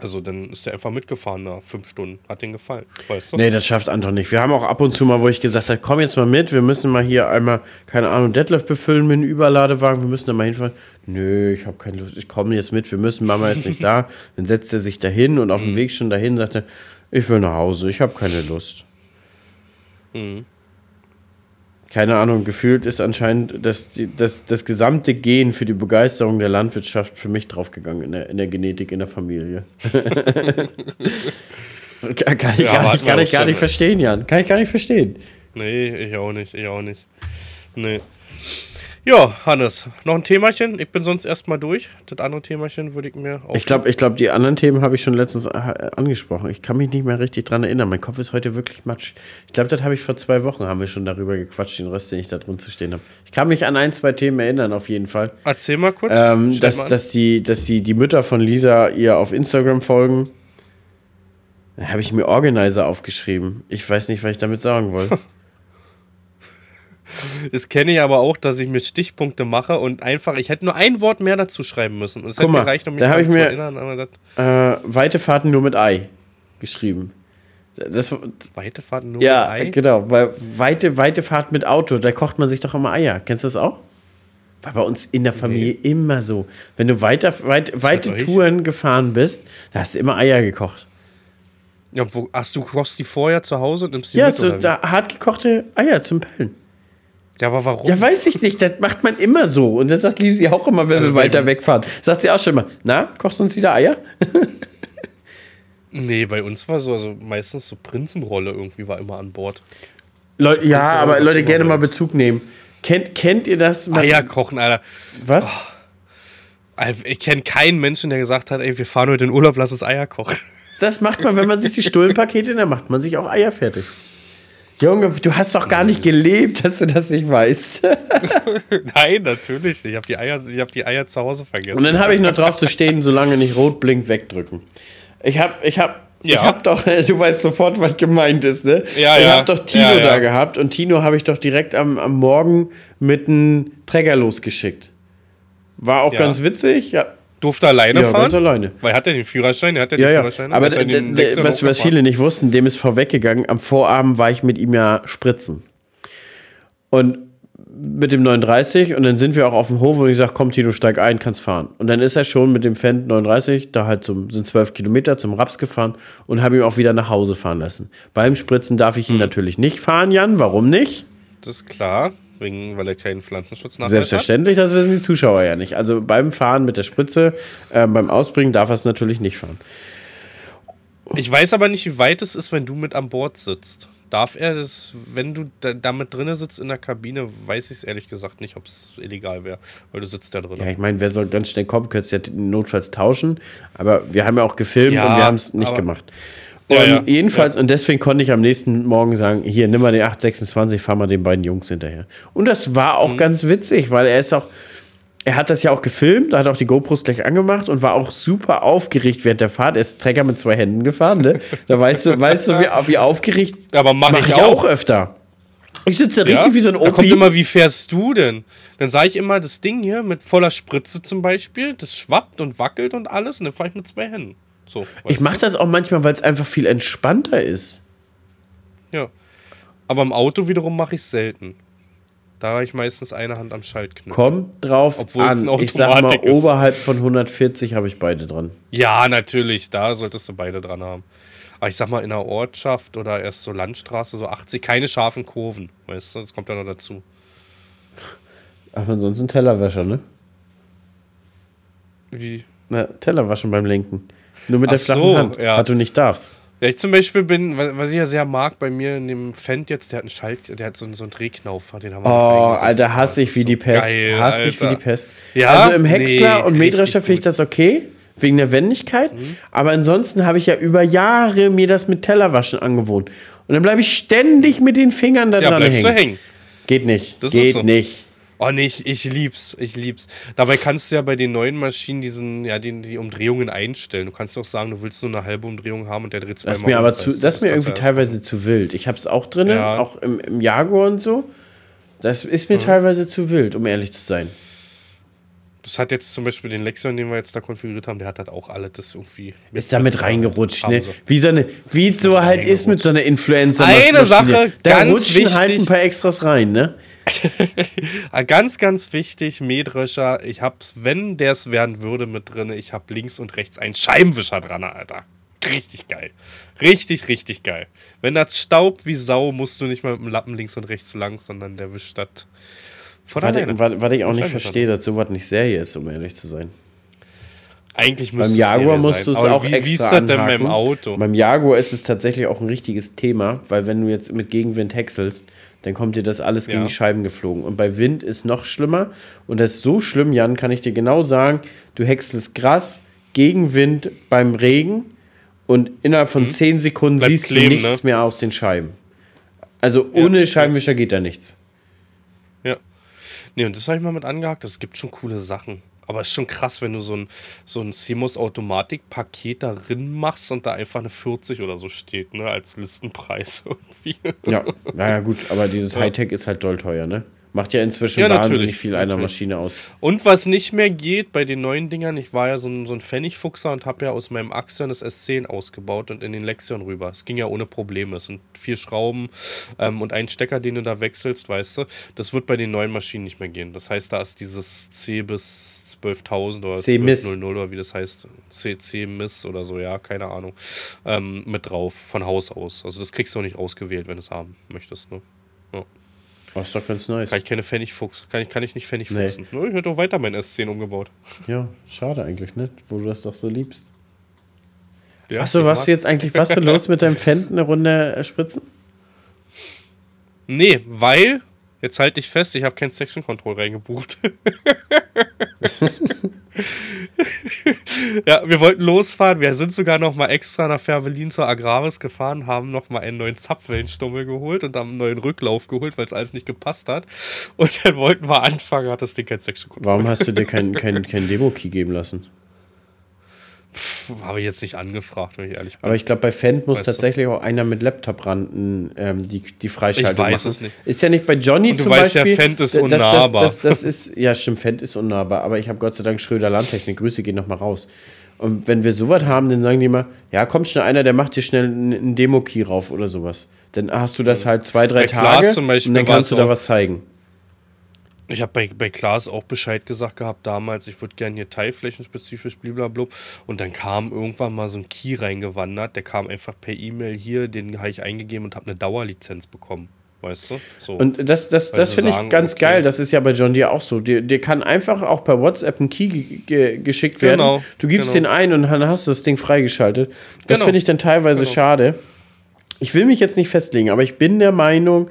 Also dann ist der einfach mitgefahren da, fünf Stunden. Hat den gefallen, weißt du? Nee, das schafft Anton nicht. Wir haben auch ab und zu mal, wo ich gesagt habe, komm jetzt mal mit, wir müssen mal hier einmal, keine Ahnung, Detlef befüllen mit einem Überladewagen, wir müssen da mal hinfahren. Nö, ich habe keine Lust, ich komme jetzt mit, wir müssen, Mama ist nicht da. Dann setzt er sich dahin und auf mhm. dem Weg schon dahin sagt er, ich will nach Hause, ich habe keine Lust. Mhm. Keine Ahnung, gefühlt ist anscheinend das, das, das gesamte Gen für die Begeisterung der Landwirtschaft für mich draufgegangen in der, in der Genetik, in der Familie. kann, kann ich ja, gar nicht, kann ich gar nicht verstehen, Jan. Kann ich gar nicht verstehen. Nee, ich auch nicht, ich auch nicht. Nee. Ja, Hannes, noch ein Themachen? Ich bin sonst erstmal durch. Das andere Themachen würde ich mir auch... Ich glaube, ich glaub, die anderen Themen habe ich schon letztens angesprochen. Ich kann mich nicht mehr richtig dran erinnern. Mein Kopf ist heute wirklich matsch. Ich glaube, das habe ich vor zwei Wochen, haben wir schon darüber gequatscht, den Rest, den ich da drin zu stehen habe. Ich kann mich an ein, zwei Themen erinnern, auf jeden Fall. Erzähl mal kurz. Ähm, dass mal dass, die, dass die, die Mütter von Lisa ihr auf Instagram folgen. Da habe ich mir Organizer aufgeschrieben. Ich weiß nicht, was ich damit sagen wollte. Das kenne ich aber auch, dass ich mir Stichpunkte mache und einfach, ich hätte nur ein Wort mehr dazu schreiben müssen. Und es hätte gereicht, um mich daran zu erinnern. Äh, weite Fahrten nur mit Ei geschrieben. Das, weite Fahrt nur ja, mit Ei? Ja, genau. Weil weite, weite Fahrt mit Auto, da kocht man sich doch immer Eier. Kennst du das auch? War bei uns in der Familie nee. immer so. Wenn du weiter, weit, weite Touren gefahren bist, da hast du immer Eier gekocht. Ja, wo, ach, du kochst die vorher zu Hause und nimmst die ja, mit, so oder da hart gekochte Eier zum Pellen. Ja, aber warum? Ja, weiß ich nicht. Das macht man immer so. Und das sagt Liebsi auch immer, wenn also wir weiter wegfahren. Sagt sie auch schon mal, na, kochst du uns wieder Eier? Nee, bei uns war so, also meistens so Prinzenrolle irgendwie war immer an Bord. Leu- so ja, aber Leute, gerne mal Bezug nehmen. Kennt, kennt ihr das? Mal? Eier kochen, Alter. Was? Oh. Ich kenne keinen Menschen, der gesagt hat, ey, wir fahren heute in Urlaub, lass uns Eier kochen. Das macht man, wenn man sich die Stullenpakete, dann macht man sich auch Eier fertig. Junge, du hast doch gar nicht gelebt, dass du das nicht weißt. Nein, natürlich nicht. Ich habe die Eier, ich hab die Eier zu Hause vergessen. Und dann habe ich noch drauf zu stehen, solange nicht rot blinkt, wegdrücken. Ich hab, ich hab, ja. ich hab doch, du weißt sofort, was gemeint ist, ne? Ja, ich ja. hab doch Tino ja, ja. da gehabt und Tino habe ich doch direkt am, am Morgen mit einem Träger losgeschickt. War auch ja. ganz witzig. Ja. Durfte alleine ja, fahren? Ja, ganz alleine. Weil hat er den Führerschein, er hat ja den ja, ja. Führerschein. Aber d- d- was, was viele nicht wussten, dem ist vorweggegangen, am Vorabend war ich mit ihm ja spritzen. Und mit dem neununddreißig und dann sind wir auch auf dem Hof und ich sage, komm Tino, steig ein, kannst fahren. Und dann ist er schon mit dem Fendt neununddreißig, da halt zum, sind zwölf Kilometer zum Raps gefahren und habe ihn auch wieder nach Hause fahren lassen. Beim Spritzen darf ich ihn hm. natürlich nicht fahren, Jan, warum nicht? Das ist klar, wegen, weil er keinen Pflanzenschutz nachweist. Selbstverständlich, das wissen die Zuschauer ja nicht. Also beim Fahren mit der Spritze, äh, beim Ausbringen darf er es natürlich nicht fahren. Ich weiß aber nicht, wie weit es ist, wenn du mit an Bord sitzt. Darf er das, wenn du da, damit drin sitzt in der Kabine, weiß ich es ehrlich gesagt nicht, ob es illegal wäre, weil du sitzt da drin. Ja, ich meine, wer soll ganz schnell kommen, könntest ja notfalls tauschen, aber wir haben ja auch gefilmt ja, und wir haben es nicht gemacht. Und ja, ja, jedenfalls, ja. und deswegen konnte ich am nächsten Morgen sagen, hier, nimm mal den acht sechsundzwanzig, fahr mal den beiden Jungs hinterher. Und das war auch mhm. ganz witzig, weil er ist auch, er hat das ja auch gefilmt, hat auch die GoPros gleich angemacht und war auch super aufgeregt während der Fahrt. Er ist Trecker mit zwei Händen gefahren, ne? Da weißt du, weißt du, wie, wie aufgeregt. Aber mach, mach ich, ich auch öfter. Ich sitze da ja? richtig wie so ein Opi. Da kommt immer, wie fährst du denn? Dann sage ich immer, das Ding hier mit voller Spritze zum Beispiel, das schwappt und wackelt und alles und dann fahre ich mit zwei Händen. So, ich mache das auch manchmal, weil es einfach viel entspannter ist. Ja, aber im Auto wiederum mache ich es selten. Da habe ich meistens eine Hand am Schaltknüppel. Kommt drauf Obwohl an, es ich sag mal, ist. Oberhalb von hundertvierzig habe ich beide dran. Ja, natürlich, da solltest du beide dran haben. Aber ich sag mal, in der Ortschaft oder erst so Landstraße, so achtzig, keine scharfen Kurven, weißt du, das kommt ja noch dazu. Aber ansonsten Tellerwäscher, ne? Wie? Na, Tellerwaschen beim Lenken. Nur mit Ach der flachen so, Hand, ja. was du nicht darfst. Ja, ich zum Beispiel bin, was ich ja sehr mag bei mir in dem Fendt jetzt, der hat einen Schalt, der hat so, so einen Drehknauf, den haben wir Oh, Alter, hasse ich wie die Pest. Geil, hasse Alter. ich wie die Pest. Ja? Also im Häcksler nee, und Mähdrescher finde ich das okay, wegen der Wendigkeit. Mhm. Aber ansonsten habe ich ja über Jahre mir das mit Tellerwaschen angewohnt. Und dann bleibe ich ständig mit den Fingern da ja, dran hängen. Du hängen. Geht nicht. Das Geht so. nicht. Oh, nicht, ich lieb's, ich lieb's. Dabei kannst du ja bei den neuen Maschinen diesen, ja, die, die Umdrehungen einstellen. Du kannst doch sagen, du willst nur eine halbe Umdrehung haben und der dreht zweimal. Das ist mir aber zu, das, das ist mir irgendwie teilweise zu wild. Ich hab's auch drin, ja. auch im, im Jaguar und so. Das ist mir mhm. teilweise zu wild, um ehrlich zu sein. Das hat jetzt zum Beispiel den Lexion, den wir jetzt da konfiguriert haben, der hat halt auch alles das irgendwie... Ist da mit reingerutscht, ne? Wie so, eine, wie so halt ist mit so einer Influencer-Maschine. Eine Sache, da ganz rutschen wichtig. halt ein paar Extras rein, ne? Ganz, ganz wichtig, Mähdrescher, ich hab's, wenn der es werden würde, mit drin, ich hab links und rechts einen Scheibenwischer dran, Alter. Richtig geil. Richtig, richtig geil. Wenn das staubt wie Sau, musst du nicht mal mit dem Lappen links und rechts lang, sondern der wischt das von alleine. Was, was ich auch nicht verstehe, dass sowas nicht Serie ist, um ehrlich zu sein. Eigentlich müsste es Serie sein. Beim Jaguar musst du es auch extra anhaken. Wie ist das denn beim Auto? Beim Jaguar ist es tatsächlich auch ein richtiges Thema, weil wenn du jetzt mit Gegenwind häckselst, dann kommt dir das alles gegen ja. die Scheiben geflogen. Und bei Wind ist noch schlimmer. Und das ist so schlimm, Jan, kann ich dir genau sagen, du häckselst Gras gegen Wind beim Regen und innerhalb von mhm. zehn Sekunden Bleib siehst kleben, du nichts ne? mehr aus den Scheiben. Also ohne ja. Scheibenwischer geht da nichts. Ja. Nee, und das habe ich mal mit angehakt. Es gibt schon coole Sachen. Aber es ist schon krass, wenn du so ein, so ein C M O S-Automatik-Paket da drin machst und da einfach eine vierzig oder so steht, ne, als Listenpreis irgendwie. Ja, naja, gut, aber dieses Hightech ist halt doll teuer, ne? Macht ja inzwischen ja, wahnsinnig viel natürlich. einer Maschine aus. Und was nicht mehr geht bei den neuen Dingern, ich war ja so ein, so ein Pfennigfuchser und habe ja aus meinem Axion das S zehn ausgebaut und in den Lexion rüber. Es ging ja ohne Probleme. Es sind vier Schrauben ähm, und ein Stecker, den du da wechselst, weißt du. Das wird bei den neuen Maschinen nicht mehr gehen. Das heißt, da ist dieses C bis zwölftausend oder zwölfhundert oder wie das heißt. C C-Miss oder so, ja, keine Ahnung. Ähm, mit drauf, von Haus aus. Also das kriegst du auch nicht ausgewählt, wenn du es haben möchtest, ne? Ja. Das ist doch ganz nice. Kann ich keine Pfennigfuchs, kann ich, kann ich nicht Pfennigfuchsen. Nee. Ich hätte auch weiter mein S zehn umgebaut. Ja, schade eigentlich, ne? Wo du das doch so liebst. Ja, achso, warst du jetzt eigentlich, warst du los mit deinem Fendt eine Runde spritzen? Nee, weil, jetzt halte ich fest, ich habe kein Section Control reingebucht. Ja, wir wollten losfahren, wir sind sogar nochmal extra nach Berlin zur Agraris gefahren, haben nochmal einen neuen Zapfwellenstummel geholt und haben einen neuen Rücklauf geholt, weil es alles nicht gepasst hat, und dann wollten wir anfangen, hat das Ding kein Section-Control. Warum hast du dir keinen kein, kein Demo-Key geben lassen? Habe ich jetzt nicht angefragt, wenn ich ehrlich bin. Aber ich glaube, bei Fendt muss weißt tatsächlich du? auch einer mit Laptop ran ähm, die, die Freischaltung machen. Ich weiß machen. es nicht. Ist ja nicht bei Johnny und du zum weißt Beispiel. Ja, Fendt ist unnahbar. Das, das, das, das ist, ja, stimmt, Fendt ist unnahbar. Aber ich habe Gott sei Dank Schröder Landtechnik. Grüße gehen nochmal raus. Und wenn wir sowas haben, dann sagen die immer, ja, kommt schnell einer, der macht dir schnell einen Demo-Key rauf oder sowas. Dann hast du das halt zwei, drei Tage Klaas, zum Beispiel, und dann kannst du da was zeigen. Ich habe bei, bei Klaas auch Bescheid gesagt gehabt damals, ich würde gerne hier teilflächenspezifisch blablabla, und dann kam irgendwann mal so ein Key reingewandert, der kam einfach per E-Mail hier, den habe ich eingegeben und habe eine Dauerlizenz bekommen, weißt du? So. Und das, das, das finde ich ganz okay. geil, das ist ja bei John Deere auch so, dir, dir kann einfach auch per WhatsApp ein Key ge- ge- geschickt werden, genau, du gibst genau. den ein und dann hast du das Ding freigeschaltet, das genau. finde ich dann teilweise genau. schade. Ich will mich jetzt nicht festlegen, aber ich bin der Meinung,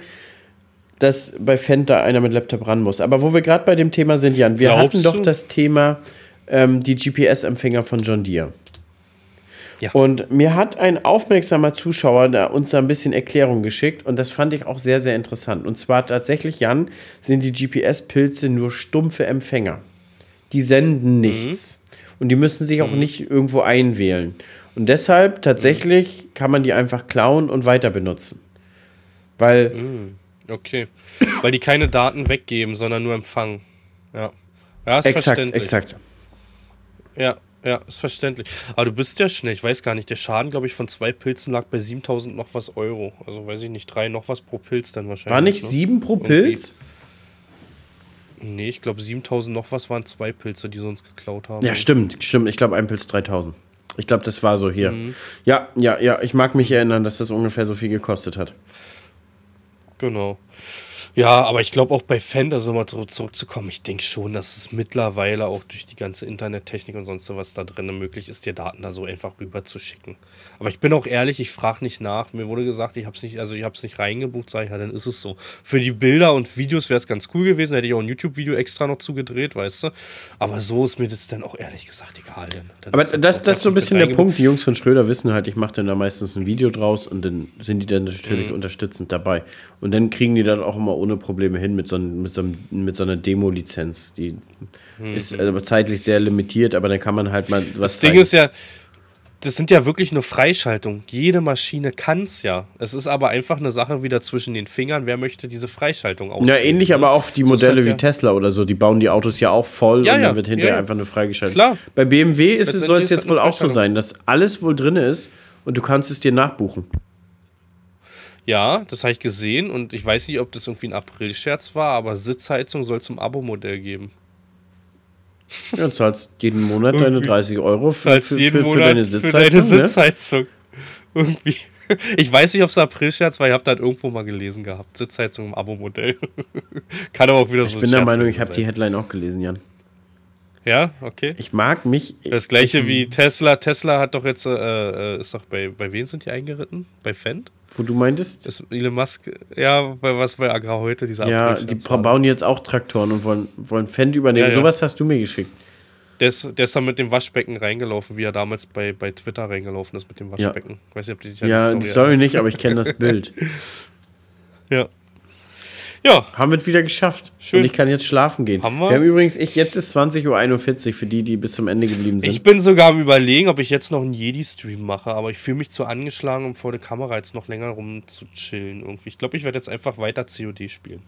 dass bei Fendt da einer mit Laptop ran muss. Aber wo wir gerade bei dem Thema sind, Jan, wir Glaubst hatten doch du? das Thema ähm, die G P S-Empfänger von John Deere. Ja. Und mir hat ein aufmerksamer Zuschauer da uns da ein bisschen Erklärung geschickt und das fand ich auch sehr, sehr interessant. Und zwar tatsächlich, Jan, sind die G P S-Pilze nur stumpfe Empfänger. Die senden nichts. Mhm. Und die müssen sich auch mhm. nicht irgendwo einwählen. Und deshalb tatsächlich mhm. kann man die einfach klauen und weiter benutzen. Weil... Mhm. Okay, weil die keine Daten weggeben, sondern nur empfangen. Ja, ja ist exakt, verständlich. Exakt. Ja, ja, ist verständlich. Aber du bist ja schnell, ich weiß gar nicht, der Schaden, glaube ich, von zwei Pilzen lag bei siebentausend noch was Euro. Also weiß ich nicht, drei noch was pro Pilz dann wahrscheinlich. War nicht sieben pro Pilz? Irgendwie. Nee, ich glaube siebentausend noch was waren zwei Pilze, die sie uns geklaut haben. Ja, stimmt, stimmt. Ich glaube, ein Pilz dreitausend. Ich glaube, das war so hier. Mhm. Ja, ja, ja, ich mag mich erinnern, dass das ungefähr so viel gekostet hat. Genau. Ja, aber ich glaube auch bei Fendt, also mal zurückzukommen, ich denke schon, dass es mittlerweile auch durch die ganze Internettechnik und sonst was da drin möglich ist, dir Daten da so einfach rüber zu schicken. Aber ich bin auch ehrlich, ich frage nicht nach. Mir wurde gesagt, ich habe es nicht, also ich habe es nicht reingebucht, sage ich, ja, dann ist es so. Für die Bilder und Videos wäre es ganz cool gewesen, hätte ich auch ein YouTube-Video extra noch zugedreht, weißt du. Aber so ist mir das dann auch ehrlich gesagt egal. Denn dann aber das, das ist so ein bisschen der Punkt, die Jungs von Schröder wissen halt, ich mache dann da meistens ein Video draus und dann sind die dann natürlich mhm. unterstützend dabei. Und dann kriegen die dann auch immer ohne Probleme hin mit so, mit so, mit so einer Demo-Lizenz. Die mhm. ist aber also zeitlich sehr limitiert, aber dann kann man halt mal was Das zeigen. Ding ist ja, das sind ja wirklich nur Freischaltungen. Jede Maschine kann es ja. Es ist aber einfach eine Sache wieder zwischen den Fingern. Wer möchte diese Freischaltung ausführen? Ja, ähnlich, ne? Aber auch die Modelle so wie ja Tesla oder so, die bauen die Autos ja auch voll ja, und ja, dann wird hinterher ja, ja. einfach eine freigeschaltet. Klar. Bei B M W ist es, soll es jetzt wohl auch so sein, dass alles wohl drin ist und du kannst es dir nachbuchen. Ja, das habe ich gesehen und ich weiß nicht, ob das irgendwie ein April-Scherz war, aber Sitzheizung soll es zum Abo-Modell geben. Ja, du zahlst jeden Monat irgendwie deine dreißig Euro für, für, jeden für, Monat für deine Sitzheizung. Für deine Sitzheizung. Ne? Irgendwie. Ich weiß nicht, ob es ein April-Scherz war, ich habe das irgendwo mal gelesen gehabt. Sitzheizung im Abo-Modell. Kann aber auch wieder so sein. Ich bin der Meinung, ich habe die Headline auch gelesen, Jan. Ja, okay. Ich mag mich. Das gleiche ich, wie Tesla. Tesla hat doch jetzt, äh, ist doch bei, bei wem sind die eingeritten? Bei Fendt? Wo du meintest? Das Elon Musk, ja, bei was bei Agrar heute, dieser Ja, die bauen jetzt auch Traktoren und wollen, wollen Fendt übernehmen. Ja, ja. Sowas hast du mir geschickt. Der ist, der ist dann mit dem Waschbecken reingelaufen, wie er damals bei, bei Twitter reingelaufen ist mit dem Waschbecken. Ja, weiß nicht, ob die, die, ja, die Story nicht, aber ich kenne das Bild. Ja. Ja. Haben wir es wieder geschafft. Schön. Und ich kann jetzt schlafen gehen. Haben wir? Wir haben übrigens, ich, jetzt ist zwanzig Uhr einundvierzig für die, die bis zum Ende geblieben sind. Ich bin sogar am Überlegen, ob ich jetzt noch einen Jedi-Stream mache, aber ich fühle mich zu angeschlagen, um vor der Kamera jetzt noch länger rumzuchillen irgendwie. Ich glaube, ich werde jetzt einfach weiter C O D spielen.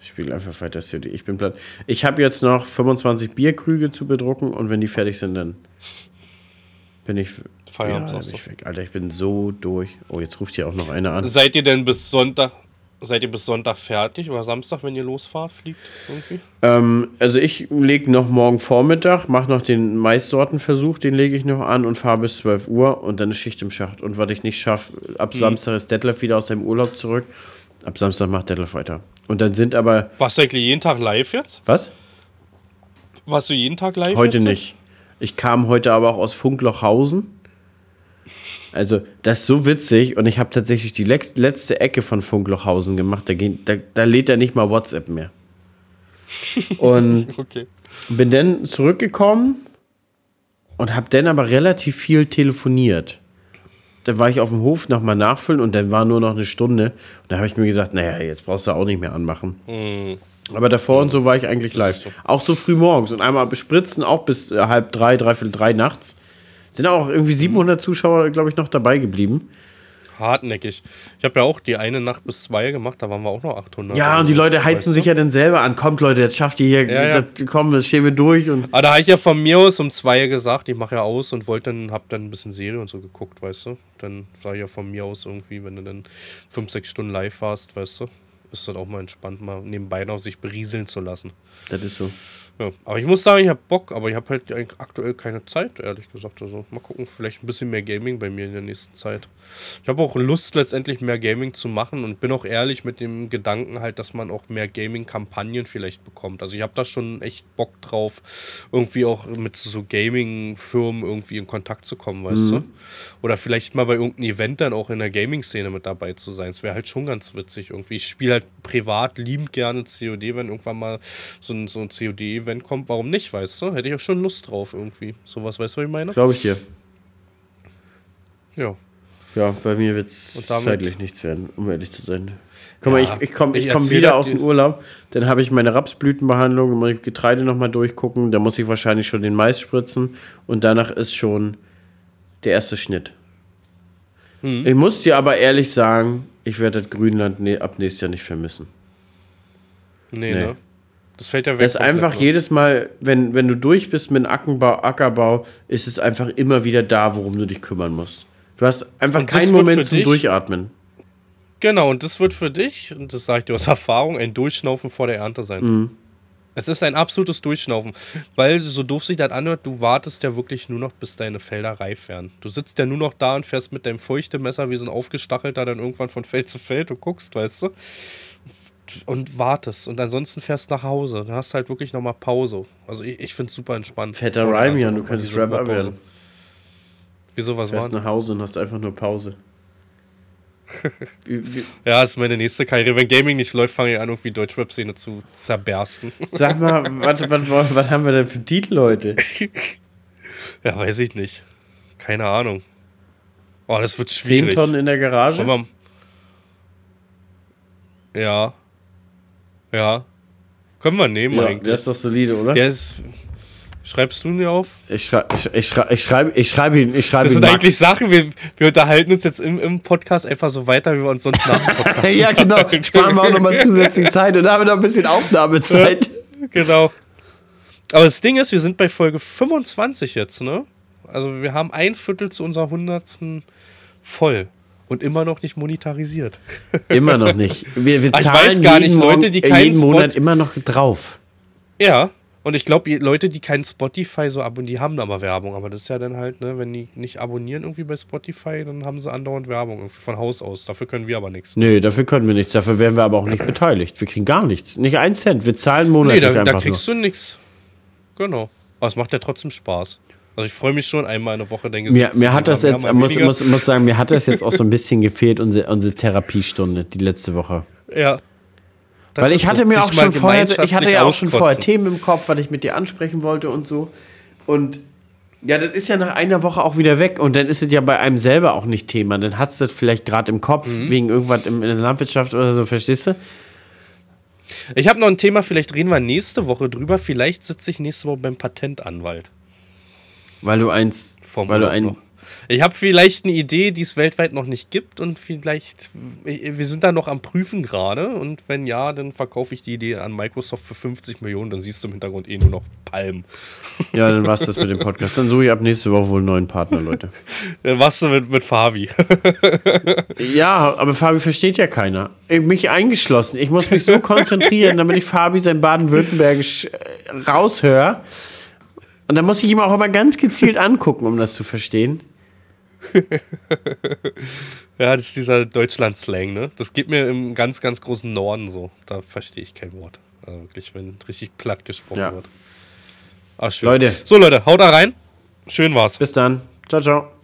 Ich spiele einfach weiter C O D. Ich bin platt. Ich habe jetzt noch fünfundzwanzig Bierkrüge zu bedrucken und wenn die fertig sind, dann bin ich, ja, bin ich weg. Alter, ich bin so durch. Oh, jetzt ruft hier auch noch einer an. Seid ihr denn bis Sonntag, seid ihr bis Sonntag fertig oder Samstag, wenn ihr losfahrt, fliegt irgendwie? Ähm, also ich lege noch morgen Vormittag, mache noch den Maissortenversuch, den lege ich noch an und fahre bis zwölf Uhr und dann ist Schicht im Schacht. Und was ich nicht schaffe, ab hm. Samstag ist Detlef wieder aus seinem Urlaub zurück. Ab Samstag macht Detlef weiter. Und dann sind aber... Warst du eigentlich jeden Tag live jetzt? Was? Warst du jeden Tag live heute jetzt? Heute nicht. Ich kam heute aber auch aus Funklochhausen. Also, das ist so witzig. Und ich habe tatsächlich die letzte Ecke von Funklochhausen gemacht. Da, ging, da, da lädt er nicht mal WhatsApp mehr. Und okay. Bin dann zurückgekommen und habe dann aber relativ viel telefoniert. Da war ich auf dem Hof nochmal nachfüllen und dann war nur noch eine Stunde. Und da habe ich mir gesagt, naja, jetzt brauchst du auch nicht mehr anmachen. Mhm. Aber davor und so war ich eigentlich live. Auch so früh morgens und einmal bespritzen, auch bis äh, halb drei, dreiviertel drei nachts. Sind auch irgendwie siebenhundert Zuschauer, glaube ich, noch dabei geblieben. Hartnäckig. Ich habe ja auch die eine Nacht bis zwei gemacht, da waren wir auch noch achthundert. Ja, und die Leute heizen sich ja dann selber an. Kommt, Leute, jetzt schafft ihr hier, ja, ja. Das, komm, das schäme durch. Und aber da habe ich ja von mir aus um zwei gesagt, ich mache ja aus und wollte dann, hab dann ein bisschen Serie und so geguckt, weißt du. Dann war ich ja von mir aus irgendwie, wenn du dann fünf, sechs Stunden live warst, weißt du. Ist das auch mal entspannt, mal nebenbei noch sich berieseln zu lassen. Das ist so. Ja, aber ich muss sagen, ich habe Bock, aber ich habe halt aktuell keine Zeit, ehrlich gesagt. Also mal gucken, vielleicht ein bisschen mehr Gaming bei mir in der nächsten Zeit. Ich habe auch Lust, letztendlich mehr Gaming zu machen und bin auch ehrlich mit dem Gedanken halt, dass man auch mehr Gaming-Kampagnen vielleicht bekommt. Also ich habe da schon echt Bock drauf, irgendwie auch mit so Gaming-Firmen irgendwie in Kontakt zu kommen, weißt mhm. du? Oder vielleicht mal bei irgendeinem Event dann auch in der Gaming-Szene mit dabei zu sein. Das wäre halt schon ganz witzig irgendwie. Ich spiele halt privat liebend gerne C O D, wenn irgendwann mal so ein, so ein C O D-Event kommt, warum nicht, weißt du? Hätte ich auch schon Lust drauf irgendwie. Sowas, weißt du, was ich meine? Glaube ich dir. Ja. Ja, bei mir wird es zeitlich nichts werden, um ehrlich zu sein. Guck ja, mal, ich, ich komme ich ich komm wieder aus dem Urlaub, dann habe ich meine Rapsblütenbehandlung, muss ich Getreide nochmal durchgucken, dann muss ich wahrscheinlich schon den Mais spritzen und danach ist schon der erste Schnitt. Mhm. Ich muss dir aber ehrlich sagen, ich werde das Grünland ne- ab nächstes Jahr nicht vermissen. Nee, nee. ne? Das fällt ja weg. Das ist einfach noch. Jedes Mal, wenn, wenn du durch bist mit Ackerbau, Ackerbau, ist es einfach immer wieder da, worum du dich kümmern musst. Du hast einfach keinen Moment zum dich, Durchatmen. Genau, und das wird für dich, und das sage ich dir aus Erfahrung, ein Durchschnaufen vor der Ernte sein. Mhm. Es ist ein absolutes Durchschnaufen, weil so doof sich das anhört, du wartest ja wirklich nur noch, bis deine Felder reif werden. Du sitzt ja nur noch da und fährst mit deinem Feuchtemesser wie so ein Aufgestachelter dann irgendwann von Feld zu Feld und guckst, weißt du? Und wartest. Und ansonsten fährst nach Hause. Dann hast du halt wirklich nochmal Pause. Also ich, ich finde es super entspannt. Fetter Rhyme, Jan, du könntest Rapper werden. Wieso, was war? Du fährst nach Hause und hast einfach nur Pause. Ja, das ist meine nächste Karriere. Wenn Gaming nicht läuft, fange ich an, irgendwie Deutschrap-Szene zu zerbersten. Sag mal, was haben wir denn für einen Titel heute? Ja, weiß ich nicht. Keine Ahnung. Oh, das wird schwierig. zehn Tonnen in der Garage? Aber, ja. Ja. Können wir nehmen ja, eigentlich. Der ist doch solide, oder? Der ist. Schreibst du ihn hier auf? Ich schreibe ich, ich schrei, ich schrei, ich schrei ihn. Ich schreibe das ihn sind Max. Eigentlich Sachen, wir, wir unterhalten uns jetzt im, im Podcast einfach so weiter, wie wir uns sonst nach dem Podcast ja, genau. Sparen wir auch nochmal zusätzliche Zeit und haben noch ein bisschen Aufnahmezeit. Ja, genau. Aber das Ding ist, wir sind bei Folge fünfundzwanzig jetzt, ne? Also wir haben ein Viertel zu unserer hundertsten voll. Und immer noch nicht monetarisiert. Immer noch nicht. Wir, wir zahlen ich weiß gar jeden, nicht, Leute, die keinen jeden Monat Spot- immer noch drauf. Ja, und ich glaube, Leute, die kein Spotify so abonnieren, die haben aber Werbung. Aber das ist ja dann halt, ne, wenn die nicht abonnieren irgendwie bei Spotify, dann haben sie andauernd Werbung von Haus aus. Dafür können wir aber nichts. Nee, dafür können wir nichts. Dafür werden wir aber auch nicht beteiligt. Wir kriegen gar nichts. Nicht einen Cent. Wir zahlen monatlich einfach nur. Nee, da, da kriegst nur. Du nichts. Genau. Aber es macht ja trotzdem Spaß. Also ich freue mich schon einmal eine Woche, denke ich. Mir, mir hat das jetzt, muss, muss, muss sagen, mir hat das jetzt auch so ein bisschen gefehlt, unsere, unsere Therapiestunde, die letzte Woche. Ja. Weil ich hatte mir auch schon vorher, ich hatte ja auch schon vorher Themen im Kopf, was ich mit dir ansprechen wollte und so. Und ja, das ist ja nach einer Woche auch wieder weg und dann ist es ja bei einem selber auch nicht Thema. Dann hat es das vielleicht gerade im Kopf, mhm. wegen irgendwas in der Landwirtschaft oder so, verstehst du? Ich habe noch ein Thema, vielleicht reden wir nächste Woche drüber. Vielleicht sitze ich nächste Woche beim Patentanwalt. Weil du eins, Vom weil du ein, Ich habe vielleicht eine Idee, die es weltweit noch nicht gibt und vielleicht, wir sind da noch am Prüfen gerade und wenn ja, dann verkaufe ich die Idee an Microsoft für fünfzig Millionen, dann siehst du im Hintergrund eh nur noch Palmen. Ja, dann war's das mit dem Podcast. Dann suche ich ab nächste Woche wohl einen neuen Partner, Leute. Dann warst du mit, mit Fabi. Ja, aber Fabi versteht ja keiner. Mich eingeschlossen. Ich muss mich so konzentrieren, damit ich Fabi sein Baden-Württembergisch raushöre. Und dann muss ich ihm auch immer ganz gezielt angucken, um das zu verstehen. Ja, das ist dieser Deutschland-Slang, ne? Das geht mir im ganz, ganz großen Norden so. Da verstehe ich kein Wort. Also wirklich, wenn richtig platt gesprochen ja. wird. Ach, schön. Leute. So, Leute, haut da rein. Schön war's. Bis dann. Ciao, ciao.